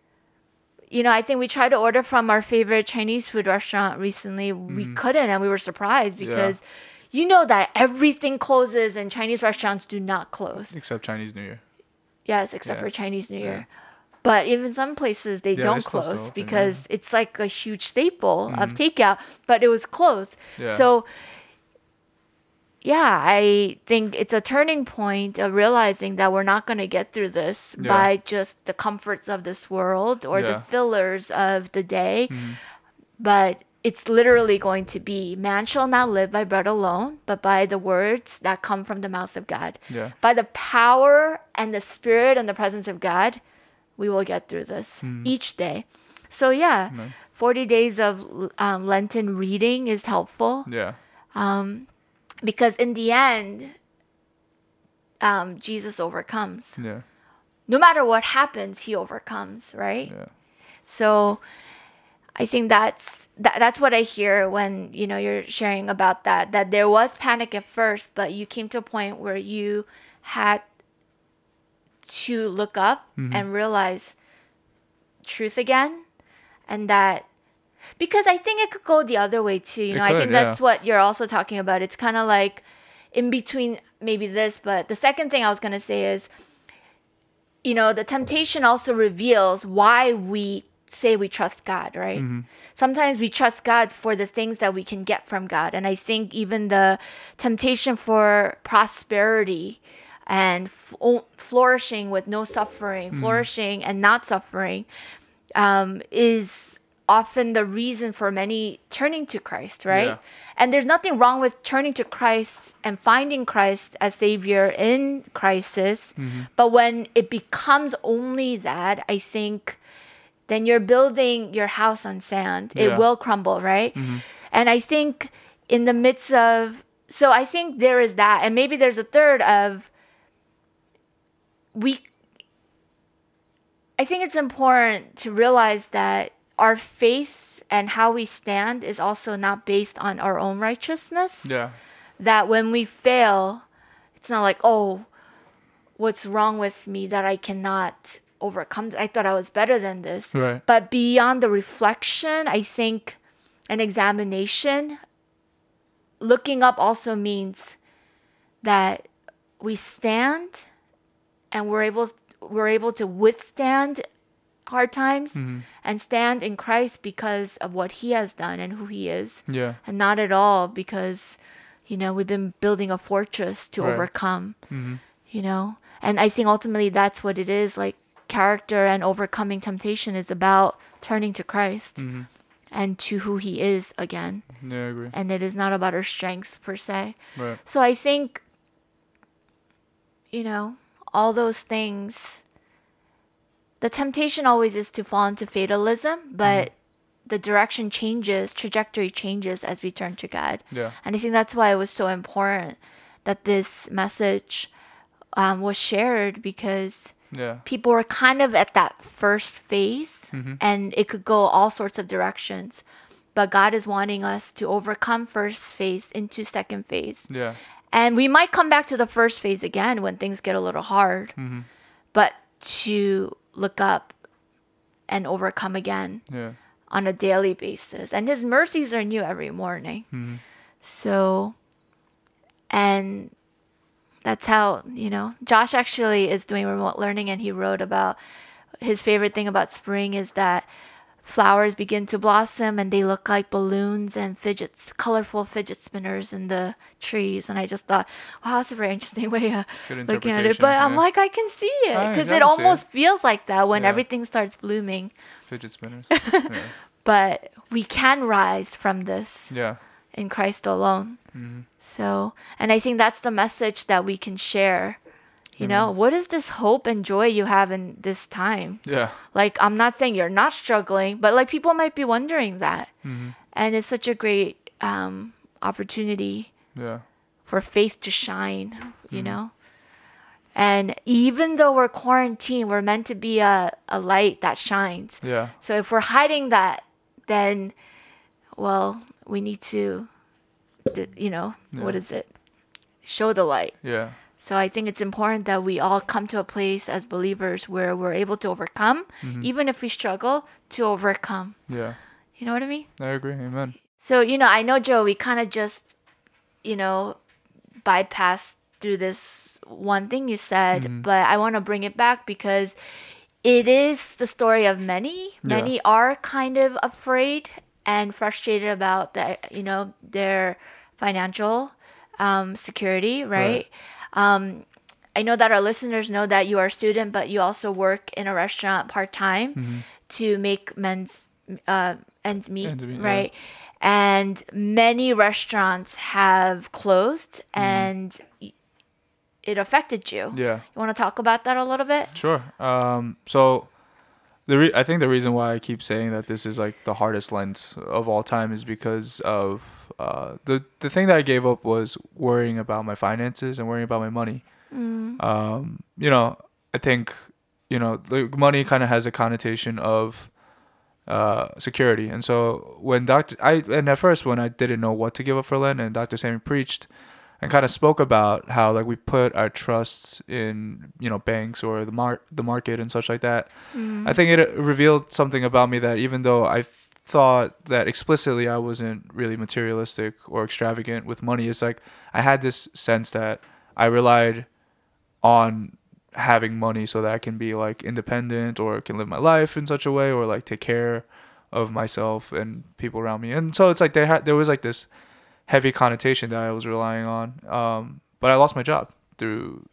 you know, I think we tried to order from our favorite Chinese food restaurant recently. We couldn't, and we were surprised because you know that everything closes and Chinese restaurants do not close. Except Chinese New Year. Yes, except for Chinese New Year. Yeah. But even some places, they don't close open, because it's like a huge staple of takeout, but it was closed. Yeah. So, yeah, I think it's a turning point of realizing that we're not going to get through this by just the comforts of this world or the fillers of the day. But it's literally going to be, man shall not live by bread alone, but by the words that come from the mouth of God. Yeah. By the power and the spirit and the presence of God, we will get through this each day. So 40 days of Lenten reading is helpful. Yeah. Because in the end, Jesus overcomes. Yeah. No matter what happens, he overcomes, right? Yeah. So I think that's what I hear when, you know, you're sharing about that, that there was panic at first, but you came to a point where you had to look up and realize truth again. And that, because I think it could go the other way too, you know, I think that's what you're also talking about. It's kind of like in between maybe this, but the second thing I was going to say is, you know, the temptation also reveals why we say we trust God, right? Sometimes we trust God for the things that we can get from God. And I think even the temptation for prosperity and flourishing with no suffering, flourishing and not suffering, is often the reason for many turning to Christ, right? Yeah. And there's nothing wrong with turning to Christ and finding Christ as Savior in crisis. But when it becomes only that, I think then you're building your house on sand. It will crumble, right? And I think in the midst of, so I think there is that. And maybe there's a third of, I think it's important to realize that our faith and how we stand is also not based on our own righteousness. Yeah. That when we fail, it's not like, oh, what's wrong with me that I cannot overcome, I thought I was better than this. Right. But beyond the reflection, I think an examination, looking up also means that we stand and we're able to withstand hard times and stand in Christ because of what he has done and who he is. Yeah. And not at all because, you know, we've been building a fortress to overcome. You know? And I think ultimately that's what it is, like character and overcoming temptation is about turning to Christ and to who he is again. Yeah, I agree. And it is not about our strengths per se. Right. So I think, you know, all those things, the temptation always is to fall into fatalism, but the direction changes, trajectory changes as we turn to God. Yeah. And I think that's why it was so important that this message was shared, because Yeah. People are kind of at that first phase, mm-hmm. and it could go all sorts of directions. But God is wanting us to overcome first phase into second phase. Yeah. And we might come back to the first phase again when things get a little hard. Mm-hmm. But to look up and overcome again yeah. on a daily basis. And His mercies are new every morning. Mm-hmm. So, and that's how, you know, Josh actually is doing remote learning, and he wrote about his favorite thing about spring is that flowers begin to blossom and they look like balloons and fidgets, colorful fidget spinners in the trees. And I just thought, wow, that's a very interesting way of looking at it. But yeah. I'm like, I can see it because it almost feels like that when yeah. everything starts blooming. Fidget spinners. Yeah. But we can rise from this yeah. in Christ alone. Mm-hmm. So, and I think that's the message that we can share. You know, what is this hope and joy you have in this time? Yeah. Like, I'm not saying you're not struggling, but like people might be wondering that. Mm-hmm. And it's such a great opportunity yeah. for faith to shine, mm-hmm. you know? And even though we're quarantined, we're meant to be a light that shines. Yeah. So if we're hiding that, then, well, we need to, you know, yeah. what is it? Show the light. Yeah. So I think it's important that we all come to a place as believers where we're able to overcome, mm-hmm. even if we struggle, to overcome. Yeah. You know what I mean? I agree. Amen. So, you know, I know, Joe, we kind of just, you know, bypassed through this one thing you said, mm-hmm. but I want to bring it back because it is the story of many. Many yeah. are kind of afraid and frustrated about, that, you know, their financial security, right? I know that our listeners know that you are a student, but you also work in a restaurant part-time mm-hmm. to make ends meet, right? Yeah. And many restaurants have closed mm-hmm. and it affected you. Yeah. You want to talk about that a little bit? Sure. So I think the reason why I keep saying that this is like the hardest Lent of all time is because of the thing that I gave up was worrying about my finances and worrying about my money. Mm. You know, I think, you know, like money kind of has a connotation of security. And so at first when I didn't know what to give up for Lent, and Dr. Sammy preached and kind of spoke about how like we put our trust in, you know, banks or the market and such like that. Mm. I think it revealed something about me that even though I thought that explicitly I wasn't really materialistic or extravagant with money, it's like I had this sense that I relied on having money so that I can be like independent or can live my life in such a way or like take care of myself and people around me. And so it's like there was like this heavy connotation that I was relying on. But I lost my job through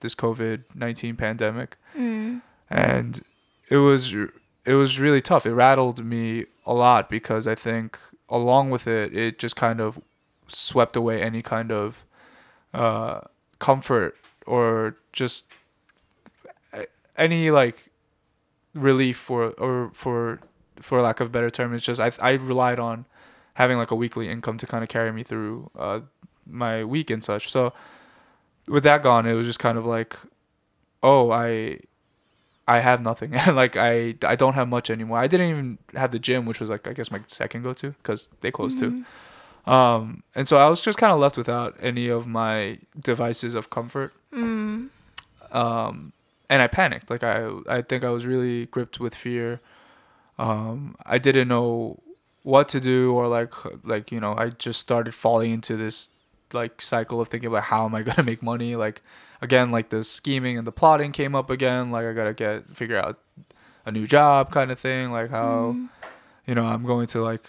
this COVID-19 pandemic. Mm. And it was really tough. It rattled me a lot because I think along with it just kind of swept away any kind of comfort or just any like relief for lack of a better term. It's just I relied on having like a weekly income to kind of carry me through my week and such. So with that gone, it was just kind of like, oh, I have nothing. And like, I don't have much anymore. I didn't even have the gym, which was like, I guess my second go-to because they closed mm-hmm. too. And so I was just kind of left without any of my devices of comfort. Mm. And I panicked. Like I think I was really gripped with fear. I didn't know what to do, or like you know, I just started falling into this like cycle of thinking about how am I gonna make money. Like again, like the scheming and the plotting came up again. Like I gotta figure out a new job kind of thing. Like how you know I'm going to like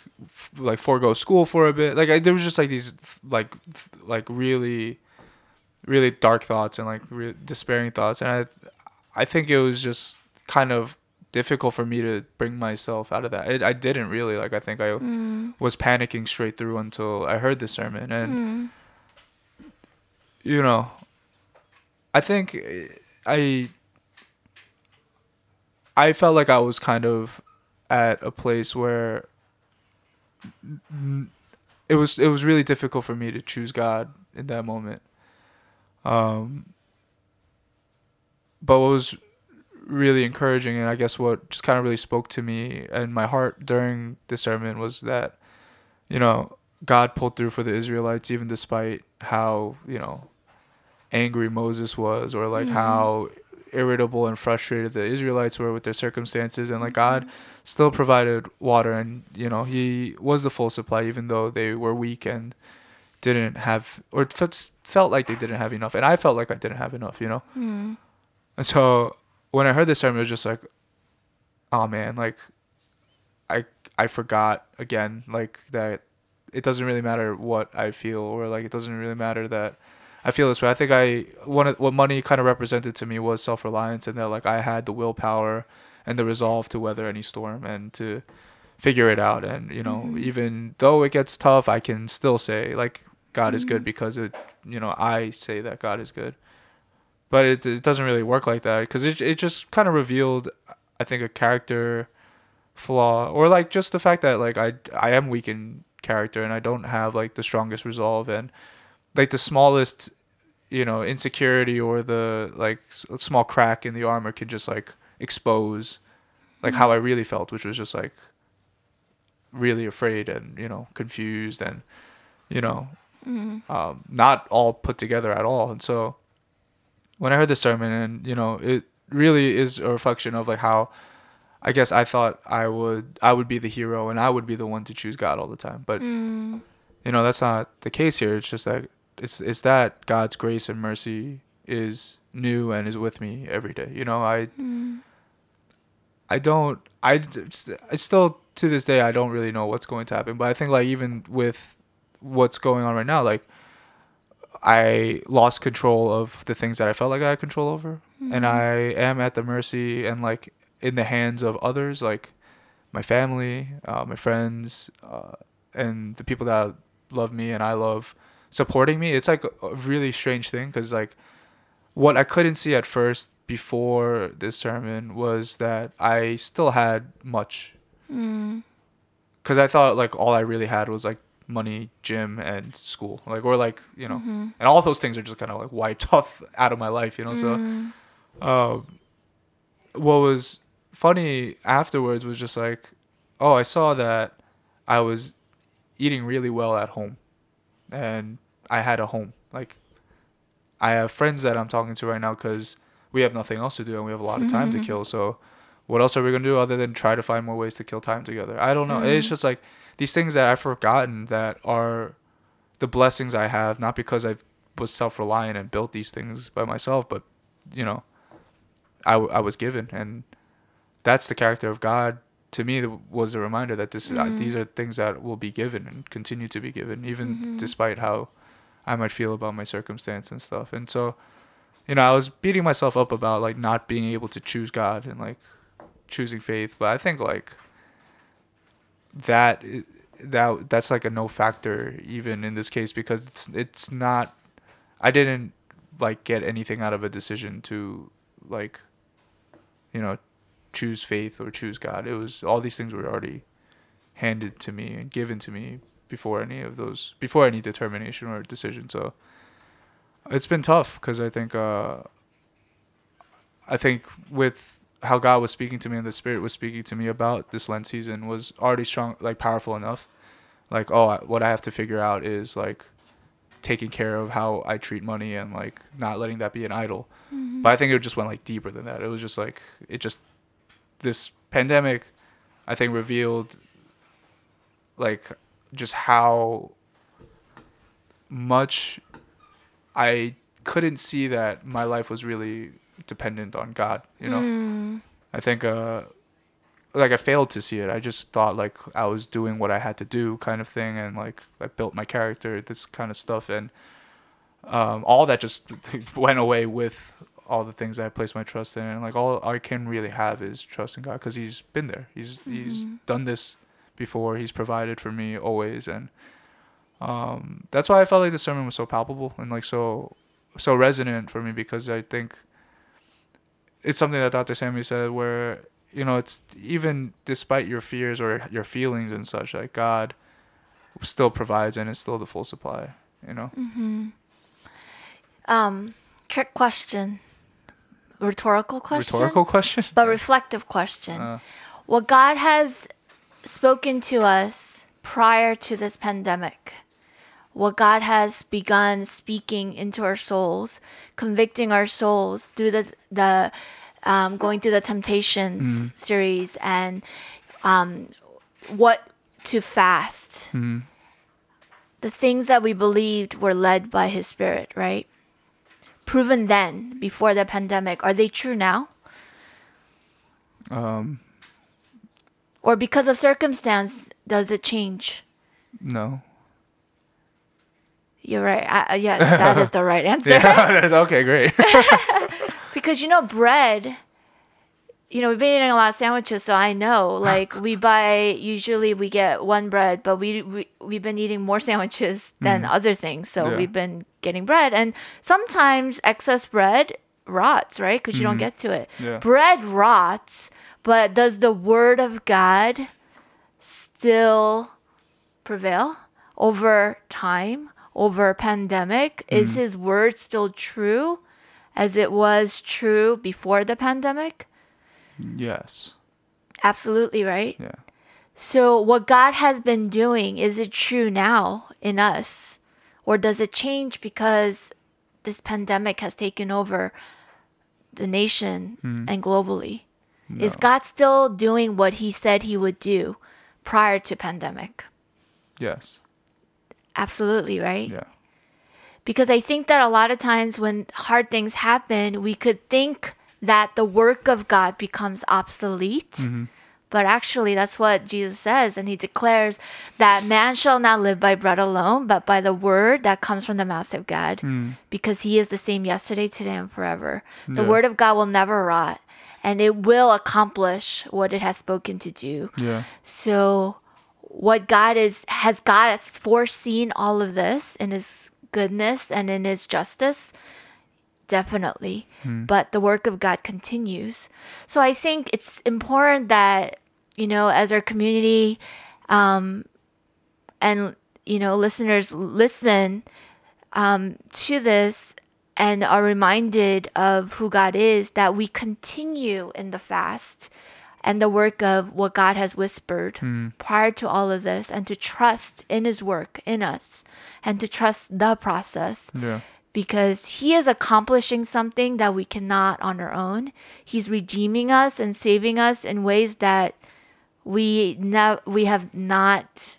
forego school for a bit. Like there was just like these like really really dark thoughts and like despairing thoughts, and I think it was just kind of difficult for me to bring myself out of that. I didn't really. Like I think I was panicking straight through until I heard the sermon. And you know, I think I felt like I was kind of at a place where it was really difficult for me to choose God in that moment. But what was really encouraging, and I guess what just kind of really spoke to me and my heart during the sermon was that, you know, God pulled through for the Israelites, even despite how, you know, angry Moses was, or like how irritable and frustrated the Israelites were with their circumstances. And like God still provided water, and, you know, he was the full supply, even though they were weak and didn't have, or felt like they didn't have enough. And I felt like I didn't have enough, you know? Mm. And so when I heard this sermon, it was just like, oh man, like I forgot again, like that it doesn't really matter what I feel, or like it doesn't really matter that I feel this way. I think what money kind of represented to me was self-reliance, and that like I had the willpower and the resolve to weather any storm and to figure it out. And, you know, even though it gets tough, I can still say like God is good, because it, you know, I say that God is good. But it doesn't really work like that, because it just kind of revealed, I think, a character flaw, or like just the fact that like I am weak in character, and I don't have like the strongest resolve, and like the smallest, you know, insecurity or the like small crack in the armor could just like expose like how I really felt, which was just like really afraid and, you know, confused and, you know, not all put together at all. And so when I heard the sermon, and, you know, it really is a reflection of like how I guess I thought I would be the hero and I would be the one to choose God all the time. But, you know, that's not the case here. It's just that it's that God's grace and mercy is new and is with me every day. You know, I still to this day, I don't really know what's going to happen. But I think like even with what's going on right now, like, I lost control of the things that I felt like I had control over, and I am at the mercy and like in the hands of others, like my family, my friends, and the people that love me and I love supporting me. It's like a really strange thing, because like what I couldn't see at first before this sermon was that I still had much, because I thought like all I really had was like money, gym, and school, like, or like, you know, and all those things are just kind of like wiped off out of my life, you know. So what was funny afterwards was just like, oh, I saw that I was eating really well at home, and I had a home. Like, I have friends that I'm talking to right now because we have nothing else to do and we have a lot of time to kill. So what else are we gonna do other than try to find more ways to kill time together? I don't know. It's just like these things that I've forgotten that are the blessings I have, not because I was self-reliant and built these things by myself, but, you know, I was given. And that's the character of God to me, was a reminder that this these are things that will be given and continue to be given, even despite how I might feel about my circumstance and stuff. And so, you know, I was beating myself up about like not being able to choose God and like choosing faith. But I think like that's like a no factor even in this case, because it's not, I didn't like get anything out of a decision to like, you know, choose faith or choose God. It was, all these things were already handed to me and given to me before any determination or decision. So it's been tough, because I think with how God was speaking to me and the Spirit was speaking to me about this Lent season was already strong, like powerful enough. Like, oh, what I have to figure out is like taking care of how I treat money and like not letting that be an idol. But I think it just went like deeper than that. It was just like, this pandemic, I think, revealed like just how much I couldn't see that my life was really dependent on God, you know. I think like I failed to see it. I just thought like I was doing what I had to do kind of thing, and like I built my character, this kind of stuff, and all that just went away with all the things that I placed my trust in. And like all I can really have is trust in God, because He's been there, He's done this before, He's provided for me always. And that's why I felt like the sermon was so palpable and like so resonant for me, because I think it's something that Dr. Sammy said, where, you know, it's even despite your fears or your feelings and such, like God still provides and is still the full supply, you know. Trick question. Rhetorical question? Rhetorical question? But reflective question. What God has spoken to us prior to this pandemic, what God has begun speaking into our souls, convicting our souls through the going through the Temptations series and what to fast. Mm-hmm. The things that we believed were led by His Spirit, right? Proven then, before the pandemic, are they true now? Or because of circumstance, does it change? No. You're right. Yes, that is the right answer. Yeah, that's okay, great. Because, you know, bread, you know, we've been eating a lot of sandwiches, so I know, like, we get one bread, but we've been eating more sandwiches than other things, so we've been getting bread. And sometimes excess bread rots, right? Because you don't get to it. Yeah. Bread rots, but does the Word of God still prevail over time, over a pandemic? Is His Word still true as it was true before the pandemic? Yes. Absolutely, right? Yeah. So what God has been doing, is it true now in us? Or does it change because this pandemic has taken over the nation and globally? No. Is God still doing what He said He would do prior to pandemic? Yes. Absolutely, right? Yeah. Because I think that a lot of times when hard things happen, we could think that the work of God becomes obsolete. Mm-hmm. But actually, that's what Jesus says. And He declares that man shall not live by bread alone, but by the word that comes from the mouth of God. Mm. Because He is the same yesterday, today, and forever. The word of God will never rot. And it will accomplish what it has spoken to do. Yeah. So has God foreseen all of this in His goodness and in His justice? Definitely. But the work of God continues. So I think it's important that, you know, as our community and, you know, listeners listen to this and are reminded of who God is, that we continue in the fast and the work of what God has whispered prior to all of this, and to trust in His work in us and to trust the process. Yeah. Because He is accomplishing something that we cannot on our own. He's redeeming us and saving us in ways that we have not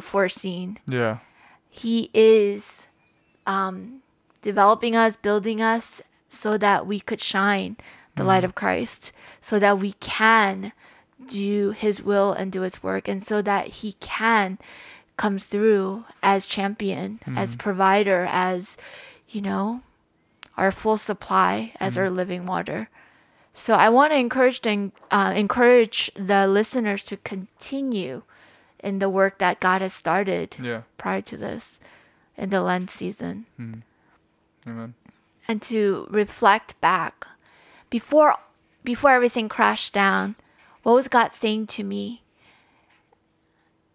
foreseen. Yeah, He is developing us, building us, so that we could shine the light of Christ, so that we can do His will and do His work, and so that He can come through as champion, as provider, as, you know, our full supply, as our living water. So I want to encourage the listeners to continue in the work that God has started prior to this, in the Lent season. Amen. And to reflect back. Before everything crashed down, what was God saying to me?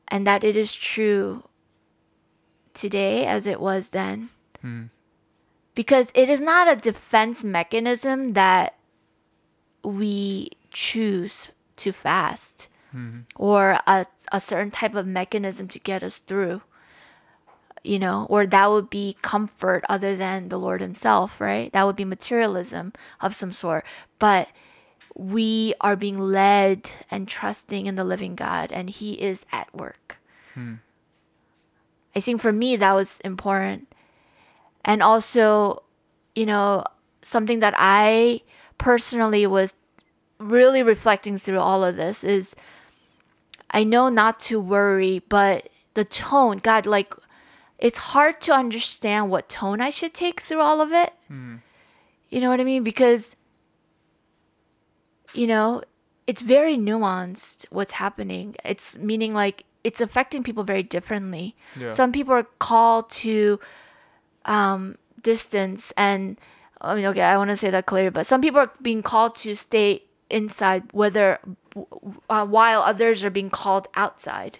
And that it is true today as it was then. Because it is not a defense mechanism that we choose to fast or a certain type of mechanism to get us through, you know, or that would be comfort other than the Lord Himself, right? That would be materialism of some sort. But we are being led and trusting in the living God, and He is at work. I think for me, that was important. And also, you know, something that I personally was really reflecting through all of this is, I know not to worry, but the tone, God, like, it's hard to understand what tone I should take through all of it. You know what I mean? Because, you know, it's very nuanced what's happening. It's meaning, like, it's affecting people very differently. Yeah. Some people are called to distance and, I mean, okay, I want to say that clearly, but some people are being called to stay inside, while others are being called outside.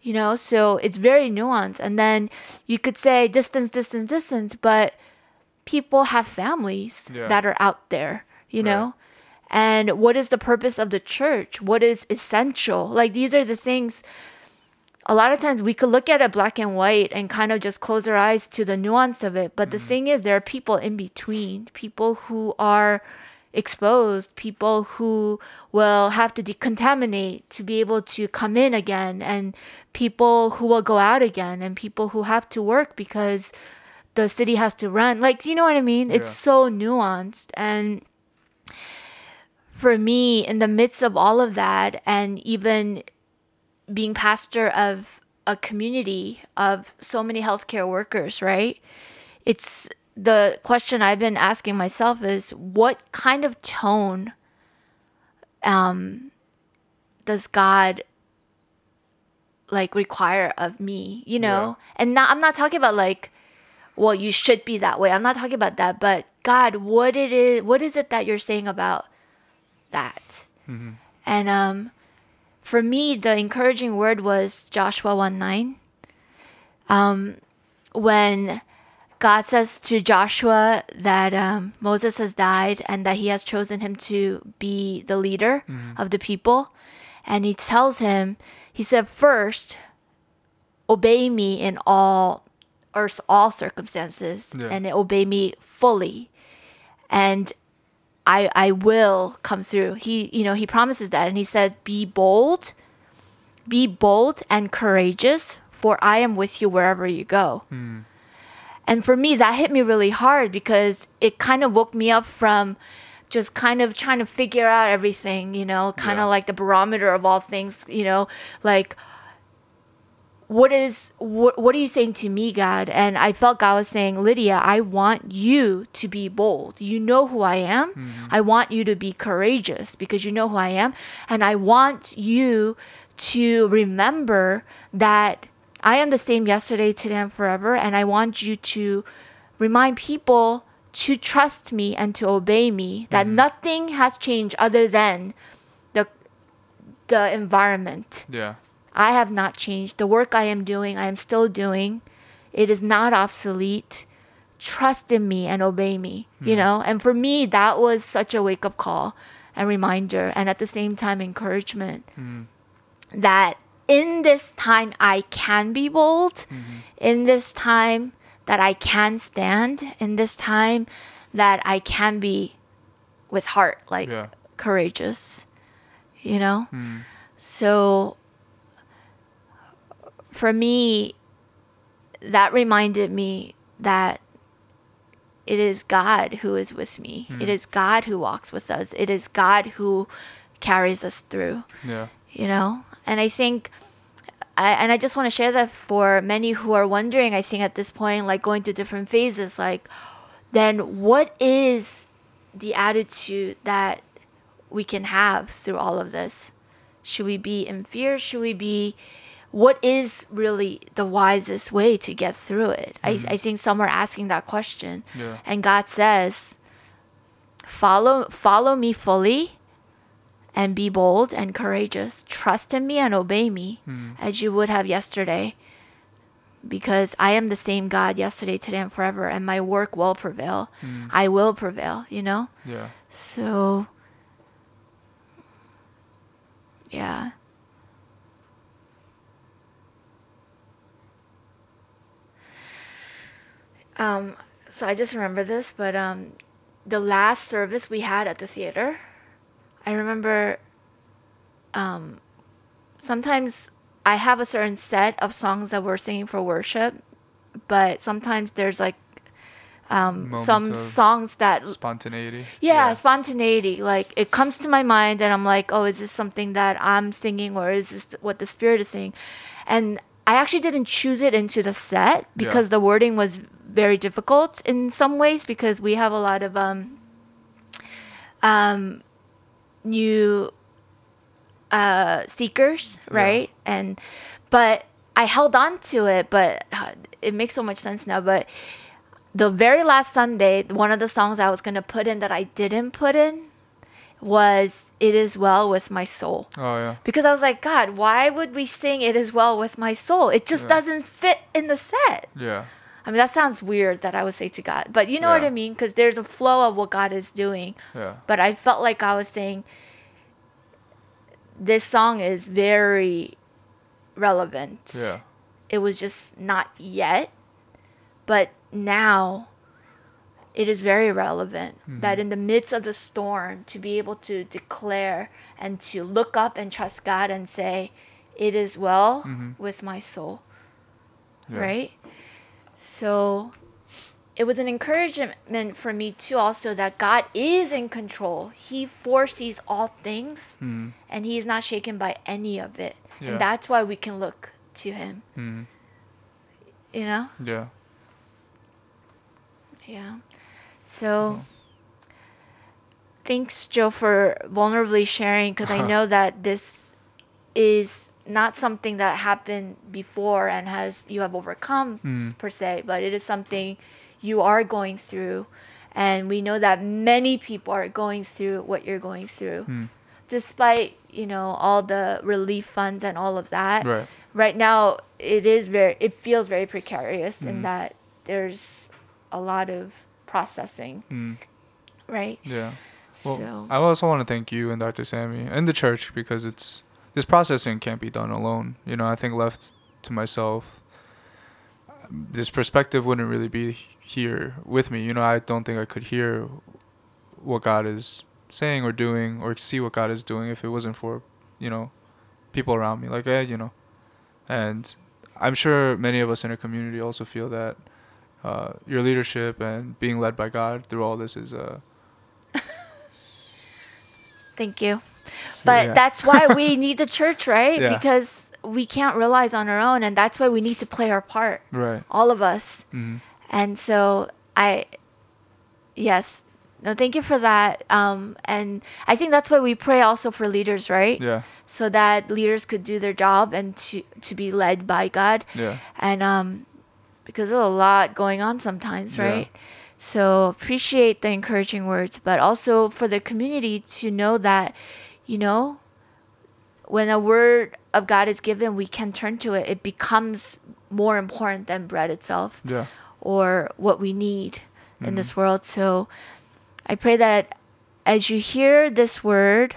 You know, so it's very nuanced. And then you could say distance, but people have families that are out there. you know? And what is the purpose of the church? What is essential? Like, these are the things. A lot of times we could look at it black and white and kind of just close our eyes to the nuance of it. But the thing is, there are people in between, people who are exposed, people who will have to decontaminate to be able to come in again, and people who will go out again, and people who have to work because the city has to run. Like, you know what I mean? Yeah. It's so nuanced. And for me, in the midst of all of that, and even being pastor of a community of so many healthcare workers, right? It's the question I've been asking myself is, what kind of tone does God like require of me, you know? Yeah. And I'm not talking about like, well, you should be that way. I'm not talking about that, but God, what is it that you're saying about that? Mm-hmm. And for me, the encouraging word was Joshua 1:9. When God says to Joshua that Moses has died and that he has chosen him to be the leader of the people. And he tells him, he said, first, obey me in all circumstances, and obey me fully. And I will come through. He promises that, and he says, be bold and courageous, for I am with you wherever you go. And for me, that hit me really hard, because it kind of woke me up from just kind of trying to figure out everything, you know, kind of like the barometer of all things, you know, like, what are you saying to me, God? And I felt God was saying, Lydia, I want you to be bold. You know who I am. Mm-hmm. I want you to be courageous because you know who I am. And I want you to remember that I am the same yesterday, today, and forever. And I want you to remind people to trust me and to obey me, that nothing has changed other than the environment. Yeah. I have not changed. The work I am doing, I am still doing. It is not obsolete. Trust in me and obey me, you know? And for me, that was such a wake-up call and reminder, and at the same time, encouragement that in this time, I can be bold. In this time that I can stand. In this time that I can be with heart, like, courageous, you know? So for me, that reminded me that it is God who is with me. It is God who walks with us. It is God who carries us through, you know? And I think, I just want to share that for many who are wondering, I think at this point, like going through different phases, like, then what is the attitude that we can have through all of this? Should we be in fear? Should we be... What is really the wisest way to get through it? I think some are asking that question. Yeah. And God says, follow me fully and be bold and courageous. Trust in me and obey me as you would have yesterday, because I am the same God yesterday, today, and forever, and my work will prevail. I will prevail, you know? Yeah. So, yeah. So I just remember this, but the last service we had at the theater, I remember sometimes I have a certain set of songs that we're singing for worship, but sometimes there's like some songs that... Spontaneity. Yeah, spontaneity. Like, it comes to my mind and I'm like, oh, is this something that I'm singing, or is this what the Spirit is singing? And I actually didn't choose it into the set because the wording was very difficult in some ways, because we have a lot of new seekers, right? And but I held on to it, but it makes so much sense now. But the very last Sunday, one of the songs I was going to put in that I didn't put in was It Is Well With My Soul. Oh, yeah. Because I was like, God, why would we sing It Is Well With My Soul? It just doesn't fit in the set. Yeah. I mean, that sounds weird that I would say to God, but you know what I mean? Because there's a flow of what God is doing. Yeah. But I felt like I was saying, this song is very relevant. Yeah. It was just not yet, but now it is very relevant that in the midst of the storm, to be able to declare and to look up and trust God and say, it is well with my soul. Yeah. Right? So it was an encouragement for me too, also, that God is in control. He foresees all things and he is not shaken by any of it. Yeah. And that's why we can look to him. You know? Yeah. Yeah. So thanks, Joe, for vulnerably sharing, because I know that this is not something that happened before and you have overcome per se, but it is something you are going through, and we know that many people are going through what you're going through, despite all the relief funds and all of that. Right now, it feels very precarious in that there's a lot of processing, right? Yeah. Well, so I also want to thank you and Dr. Sammy and the church, because this processing can't be done alone. I think left to myself, this perspective wouldn't really be here with me. I don't think I could hear what God is saying or doing, or see what God is doing, if it wasn't for, people around me. Like, and I'm sure many of us in our community also feel that your leadership and being led by God through all this is... Thank you. But that's why we need the church, right? Yeah. Because we can't realize on our own, and that's why we need to play our part. Right. All of us. Mm-hmm. And so thank you for that. And I think that's why we pray also for leaders, right? Yeah. So that leaders could do their job and to be led by God. Yeah. And because there's a lot going on sometimes, right? Yeah. So appreciate the encouraging words, but also for the community to know that, when a word of God is given, we can turn to it. It becomes more important than bread itself or what we need in this world. So I pray that as you hear this word,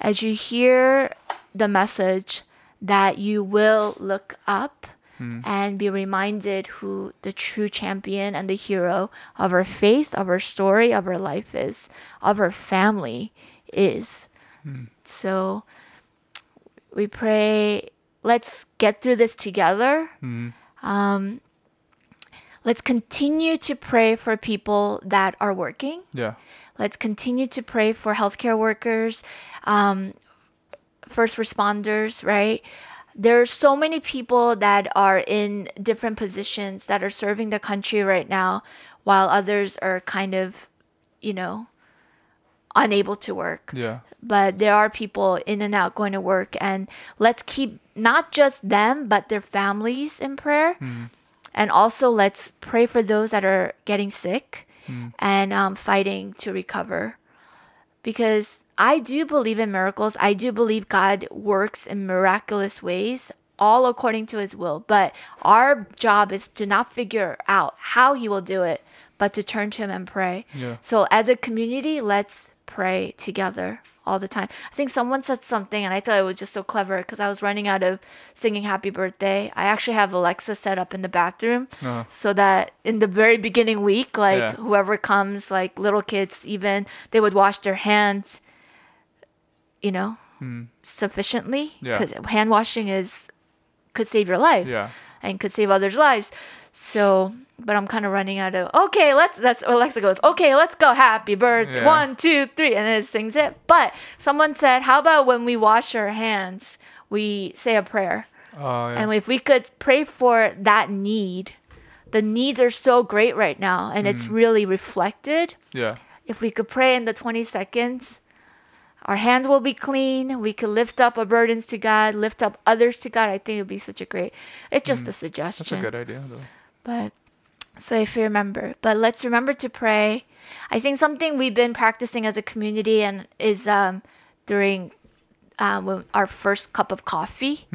as you hear the message, that you will look up and be reminded who the true champion and the hero of our faith, of our story, of our life is, of our family is. So we pray, let's get through this together. Let's continue to pray for people that are working. Yeah. Let's continue to pray for healthcare workers, first responders, right? There are so many people that are in different positions that are serving the country right now, while others are kind of, unable to work. Yeah. But there are people in and out going to work, and let's keep not just them, but their families in prayer. And also let's pray for those that are getting sick and fighting to recover. Because I do believe in miracles. I do believe God works in miraculous ways, all according to his will. But our job is to not figure out how he will do it, but to turn to him and pray. Yeah. So as a community, let's pray together all the time. I think someone said something, and I thought it was just so clever, because I was running out of singing Happy Birthday. I actually have Alexa set up in the bathroom so that in the very beginning week, whoever comes, little kids even, they would wash their hands sufficiently, because hand washing could save your life and could save others' lives. So, but I'm kind of running out of, Alexa goes, okay, let's go. Happy birthday. 1, 2, 3. And then it sings it. But someone said, how about when we wash our hands, we say a prayer? And if we could pray for that need, the needs are so great right now, and it's really reflected. Yeah. If we could pray in the 20 seconds, our hands will be clean. We could lift up our burdens to God, lift up others to God. I think it would be such a great... It's just a suggestion. That's a good idea, though. But, so if you remember. But let's remember to pray. I think something we've been practicing as a community and is during our first cup of coffee.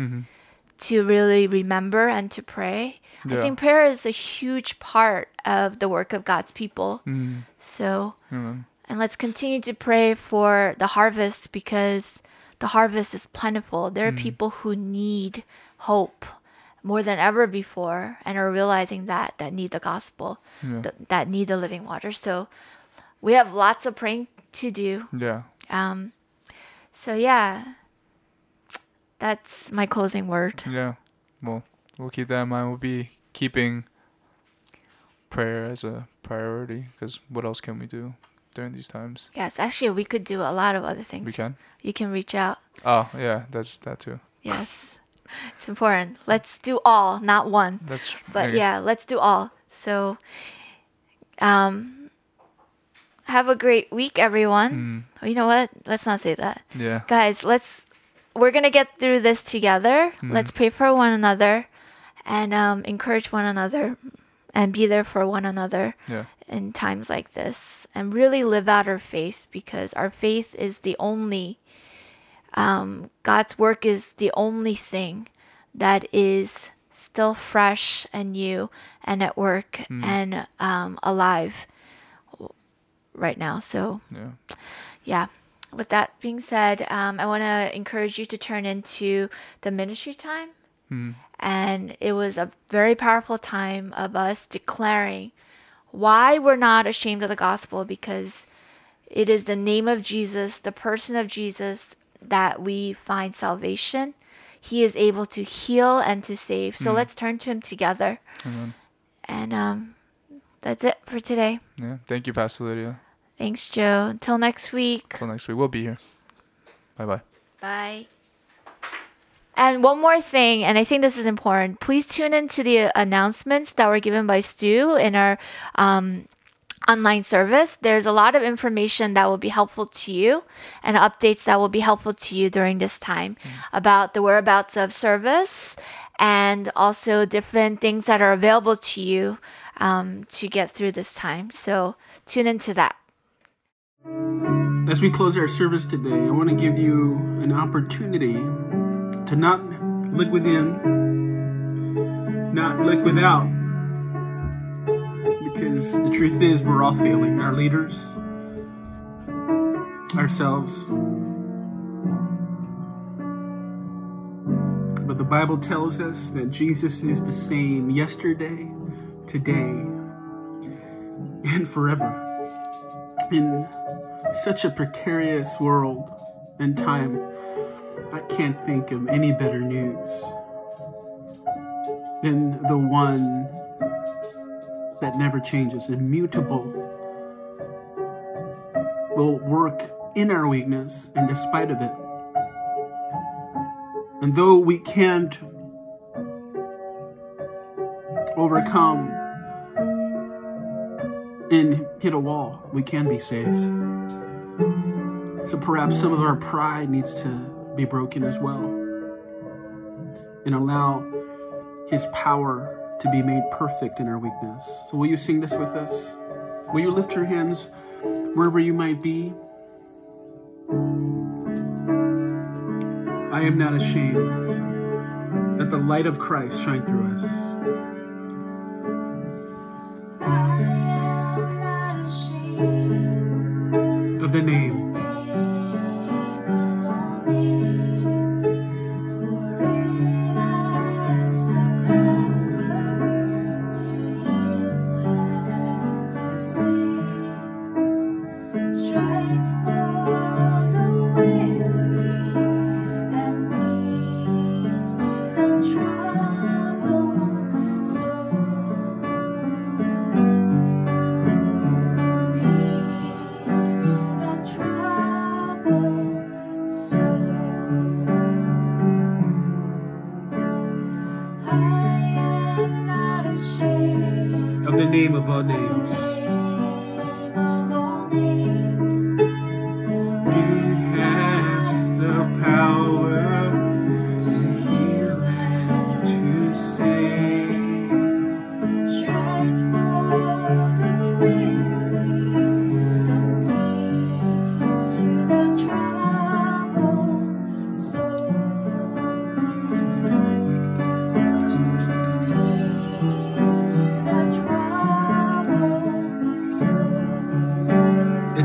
to really remember and to pray. Yeah. I think prayer is a huge part of the work of God's people. Mm. So, and let's continue to pray for the harvest, because the harvest is plentiful. There are people who need hope more than ever before and are realizing that need the gospel, that need the living water. So we have lots of praying to do. Yeah. So yeah, that's my closing word. Yeah. Well, we'll keep that in mind. We'll be keeping prayer as a priority, because what else can we do during these times? Yes. Actually, we could do a lot of other things. We can? You can reach out. Oh, yeah. That's that too. Yes. It's important. Let's do all, not one. But yeah, let's do all. So, have a great week, everyone. You know what? Let's not say that. Yeah. Guys, we're going to get through this together. Let's pray for one another and encourage one another and be there for one another in times like this, and really live out our faith, because our faith is the only God's work is the only thing that is still fresh and new and at work and alive right now. So, yeah. With that being said, I want to encourage you to turn into the ministry time. And it was a very powerful time of us declaring why we're not ashamed of the gospel, because it is the name of Jesus, the person of Jesus, that we find salvation. He is able to heal and to save. So let's turn to him together. Amen. And that's it for today. Yeah. Thank you, Pastor Lydia. Thanks, Joe. Until next week. We'll be here. Bye-bye. Bye. And one more thing, and I think this is important. Please tune in to the announcements that were given by Stu in our online service. There's a lot of information that will be helpful to you and updates that will be helpful to you during this time about the whereabouts of service and also different things that are available to you to get through this time. So tune into that. As we close our service today, I want to give you an opportunity to not look within, not look without, because the truth is we're all failing, our leaders, ourselves. But the Bible tells us that Jesus is the same yesterday, today, and forever. In such a precarious world and time, I can't think of any better news than the one that never changes, immutable, will work in our weakness and despite of it. And though we can't overcome and hit a wall, we can be saved. So perhaps some of our pride needs to be broken as well, and allow his power to be made perfect in our weakness. So will you sing this with us? Will you lift your hands wherever you might be? I am not ashamed that the light of Christ shine through us. I am not ashamed of the name.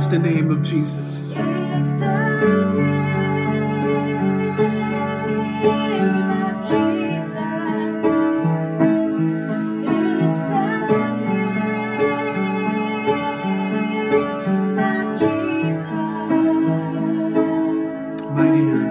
It's the name of Jesus. It's the name of Jesus. It's the name of Jesus. Mightier.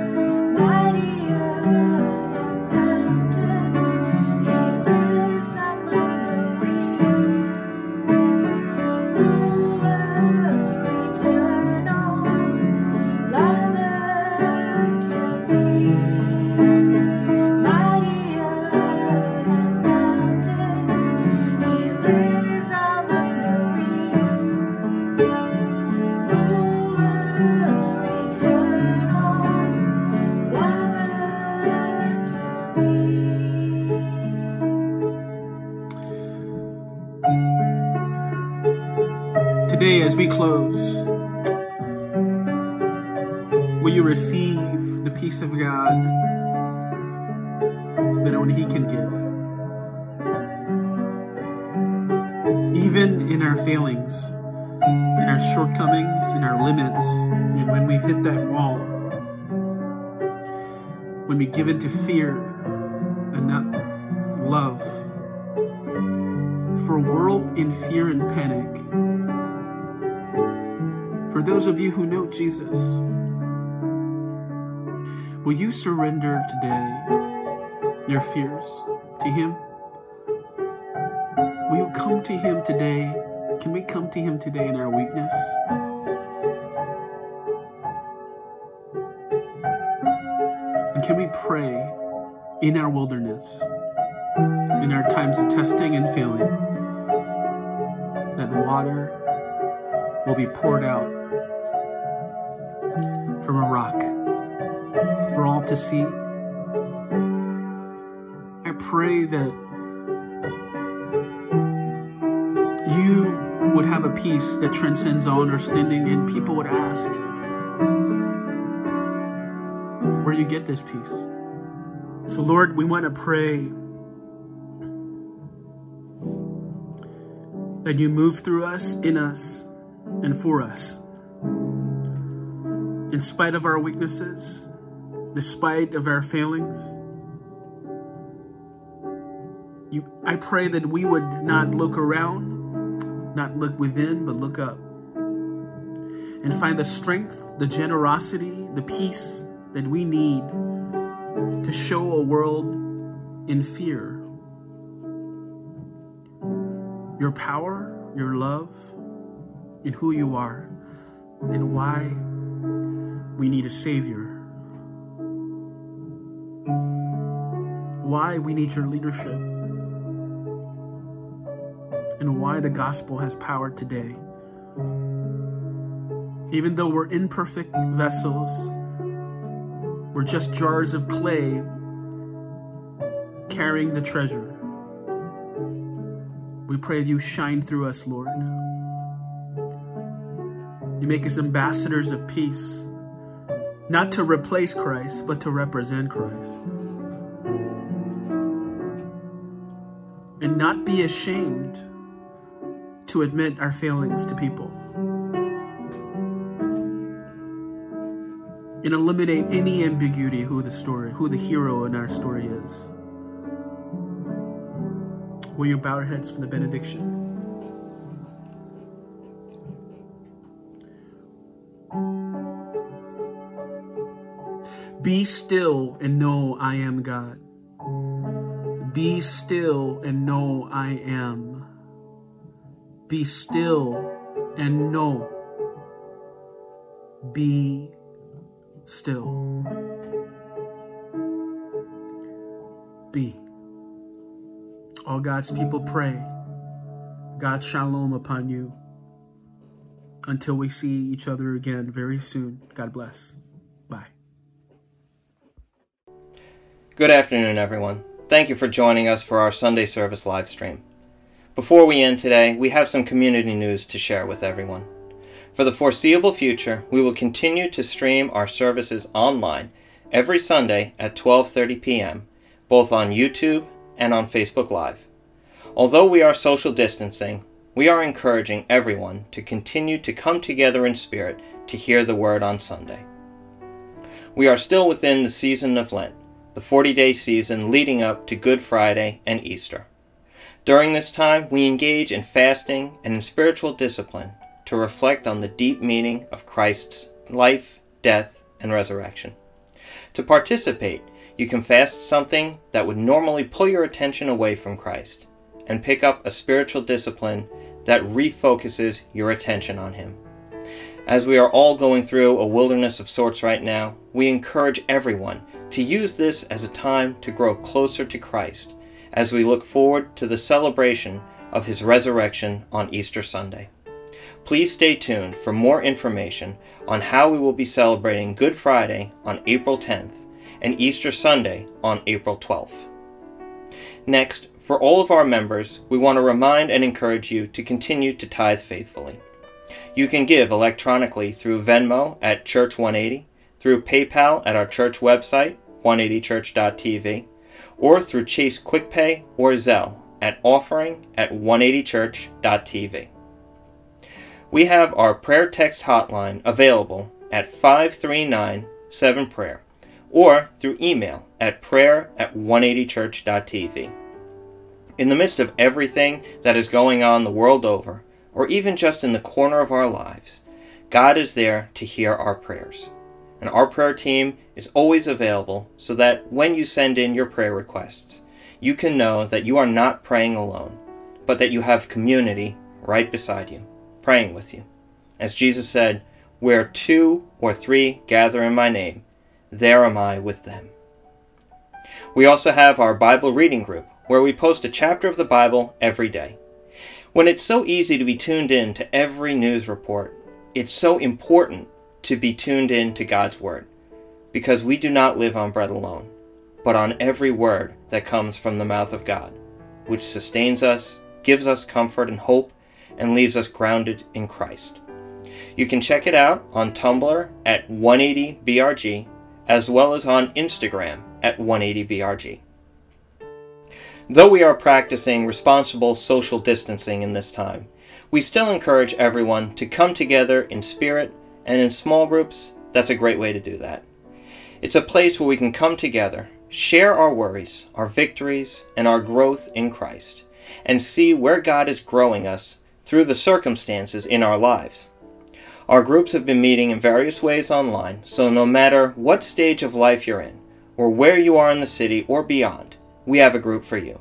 As we close, will you receive the peace of God that only He can give? Even in our failings, in our shortcomings, in our limits, and when we hit that wall, when we give in to fear and not love, for a world in fear and panic. For those of you who know Jesus, will you surrender today your fears to Him? Will you come to Him today? Can we come to Him today in our weakness? And can we pray in our wilderness, in our times of testing and failing, that water will be poured out from a rock for all to see? I pray that you would have a peace that transcends all understanding, and people would ask, where do you get this peace? So Lord, we want to pray that you move through us, in us, and for us. In spite of our weaknesses, despite of our failings, I pray that we would not look around, not look within, but look up and find the strength, the generosity, the peace that we need to show a world in fear your power, your love, in who you are, and why we need a Savior, why we need your leadership, and why the gospel has power today. Even though we're imperfect vessels, we're just jars of clay carrying the treasure. We pray you shine through us, Lord. You make us ambassadors of peace, not to replace Christ, but to represent Christ. And not be ashamed to admit our failings to people. And eliminate any ambiguity who the hero in our story is. Will you bow our heads for the benediction? Be still and know I am God. Be still and know I am. Be still and know. Be still. Be. All God's people pray. God shalom upon you. Until we see each other again very soon. God bless. Good afternoon, everyone. Thank you for joining us for our Sunday service live stream. Before we end today, we have some community news to share with everyone. For the foreseeable future, we will continue to stream our services online every Sunday at 12:30 p.m., both on YouTube and on Facebook Live. Although we are social distancing, We are encouraging everyone to continue to come together in spirit to hear the word on Sunday. We are still within the season of Lent, the 40-day season leading up to Good Friday and Easter. During this time, we engage in fasting and in spiritual discipline to reflect on the deep meaning of Christ's life, death, and resurrection. To participate, you can fast something that would normally pull your attention away from Christ and pick up a spiritual discipline that refocuses your attention on Him. As we are all going through a wilderness of sorts right now, we encourage everyone to use this as a time to grow closer to Christ as we look forward to the celebration of His resurrection on Easter Sunday. Please stay tuned for more information on how we will be celebrating Good Friday on April 10th and Easter Sunday on April 12th. Next, for all of our members, we want to remind and encourage you to continue to tithe faithfully. You can give electronically through Venmo at Church 180, through PayPal at our church website, 180church.tv, or through Chase QuickPay or Zelle at offering at 180church.tv. We have our prayer text hotline available at 539-7-PRAYER or through email at prayer at 180church.tv. In the midst of everything that is going on the world over, or even just in the corner of our lives, God is there to hear our prayers. And our prayer team is always available so that when you send in your prayer requests, you can know that you are not praying alone, but that you have community right beside you, praying with you. As Jesus said, "Where two or three gather in my name, there am I with them." We also have our Bible reading group, where we post a chapter of the Bible every day. When it's so easy to be tuned in to every news report, it's so important to be tuned in to God's Word, because we do not live on bread alone, but on every word that comes from the mouth of God, which sustains us, gives us comfort and hope, and leaves us grounded in Christ. You can check it out on Tumblr at 180BRG, as well as on Instagram at 180BRG. Though we are practicing responsible social distancing in this time, we still encourage everyone to come together in spirit and in small groups. That's a great way to do that. It's a place where we can come together, share our worries, our victories, and our growth in Christ, and see where God is growing us through the circumstances in our lives. Our groups have been meeting in various ways online, so no matter what stage of life you're in, or where you are in the city or beyond, we have a group for you.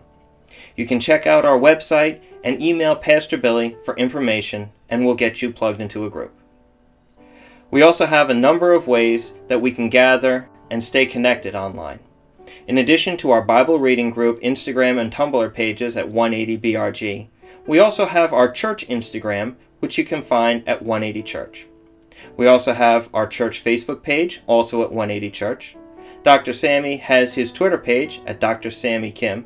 You can check out our website and email Pastor Billy for information, and we'll get you plugged into a group. We also have a number of ways that we can gather and stay connected online. In addition to our Bible reading group, Instagram, and Tumblr pages at 180BRG, we also have our church Instagram, which you can find at 180church. We also have our church Facebook page, also at 180church. Dr. Sammy has his Twitter page at DrSammyKim,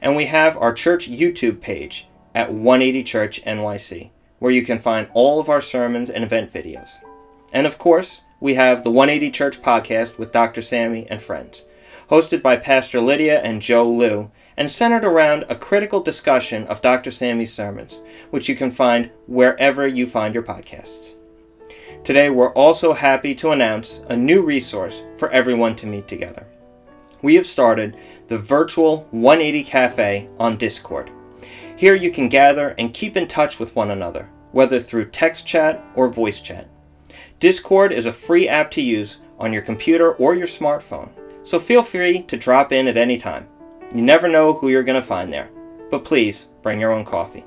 and we have our church YouTube page at 180 Church NYC, where you can find all of our sermons and event videos. And of course, we have the 180 Church podcast with Dr. Sammy and friends, hosted by Pastor Lydia and Joe Liu, and centered around a critical discussion of Dr. Sammy's sermons, which you can find wherever you find your podcasts. Today, we're also happy to announce a new resource for everyone to meet together. We have started the virtual 180 Cafe on Discord. Here you can gather and keep in touch with one another, whether through text chat or voice chat. Discord is a free app to use on your computer or your smartphone, so feel free to drop in at any time. You never know who you're going to find there, but please bring your own coffee.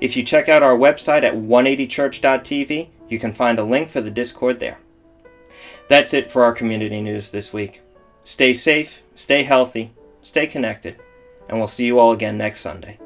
If you check out our website at 180church.tv, you can find a link for the Discord there. That's it for our community news this week. Stay safe, stay healthy, stay connected, and we'll see you all again next Sunday.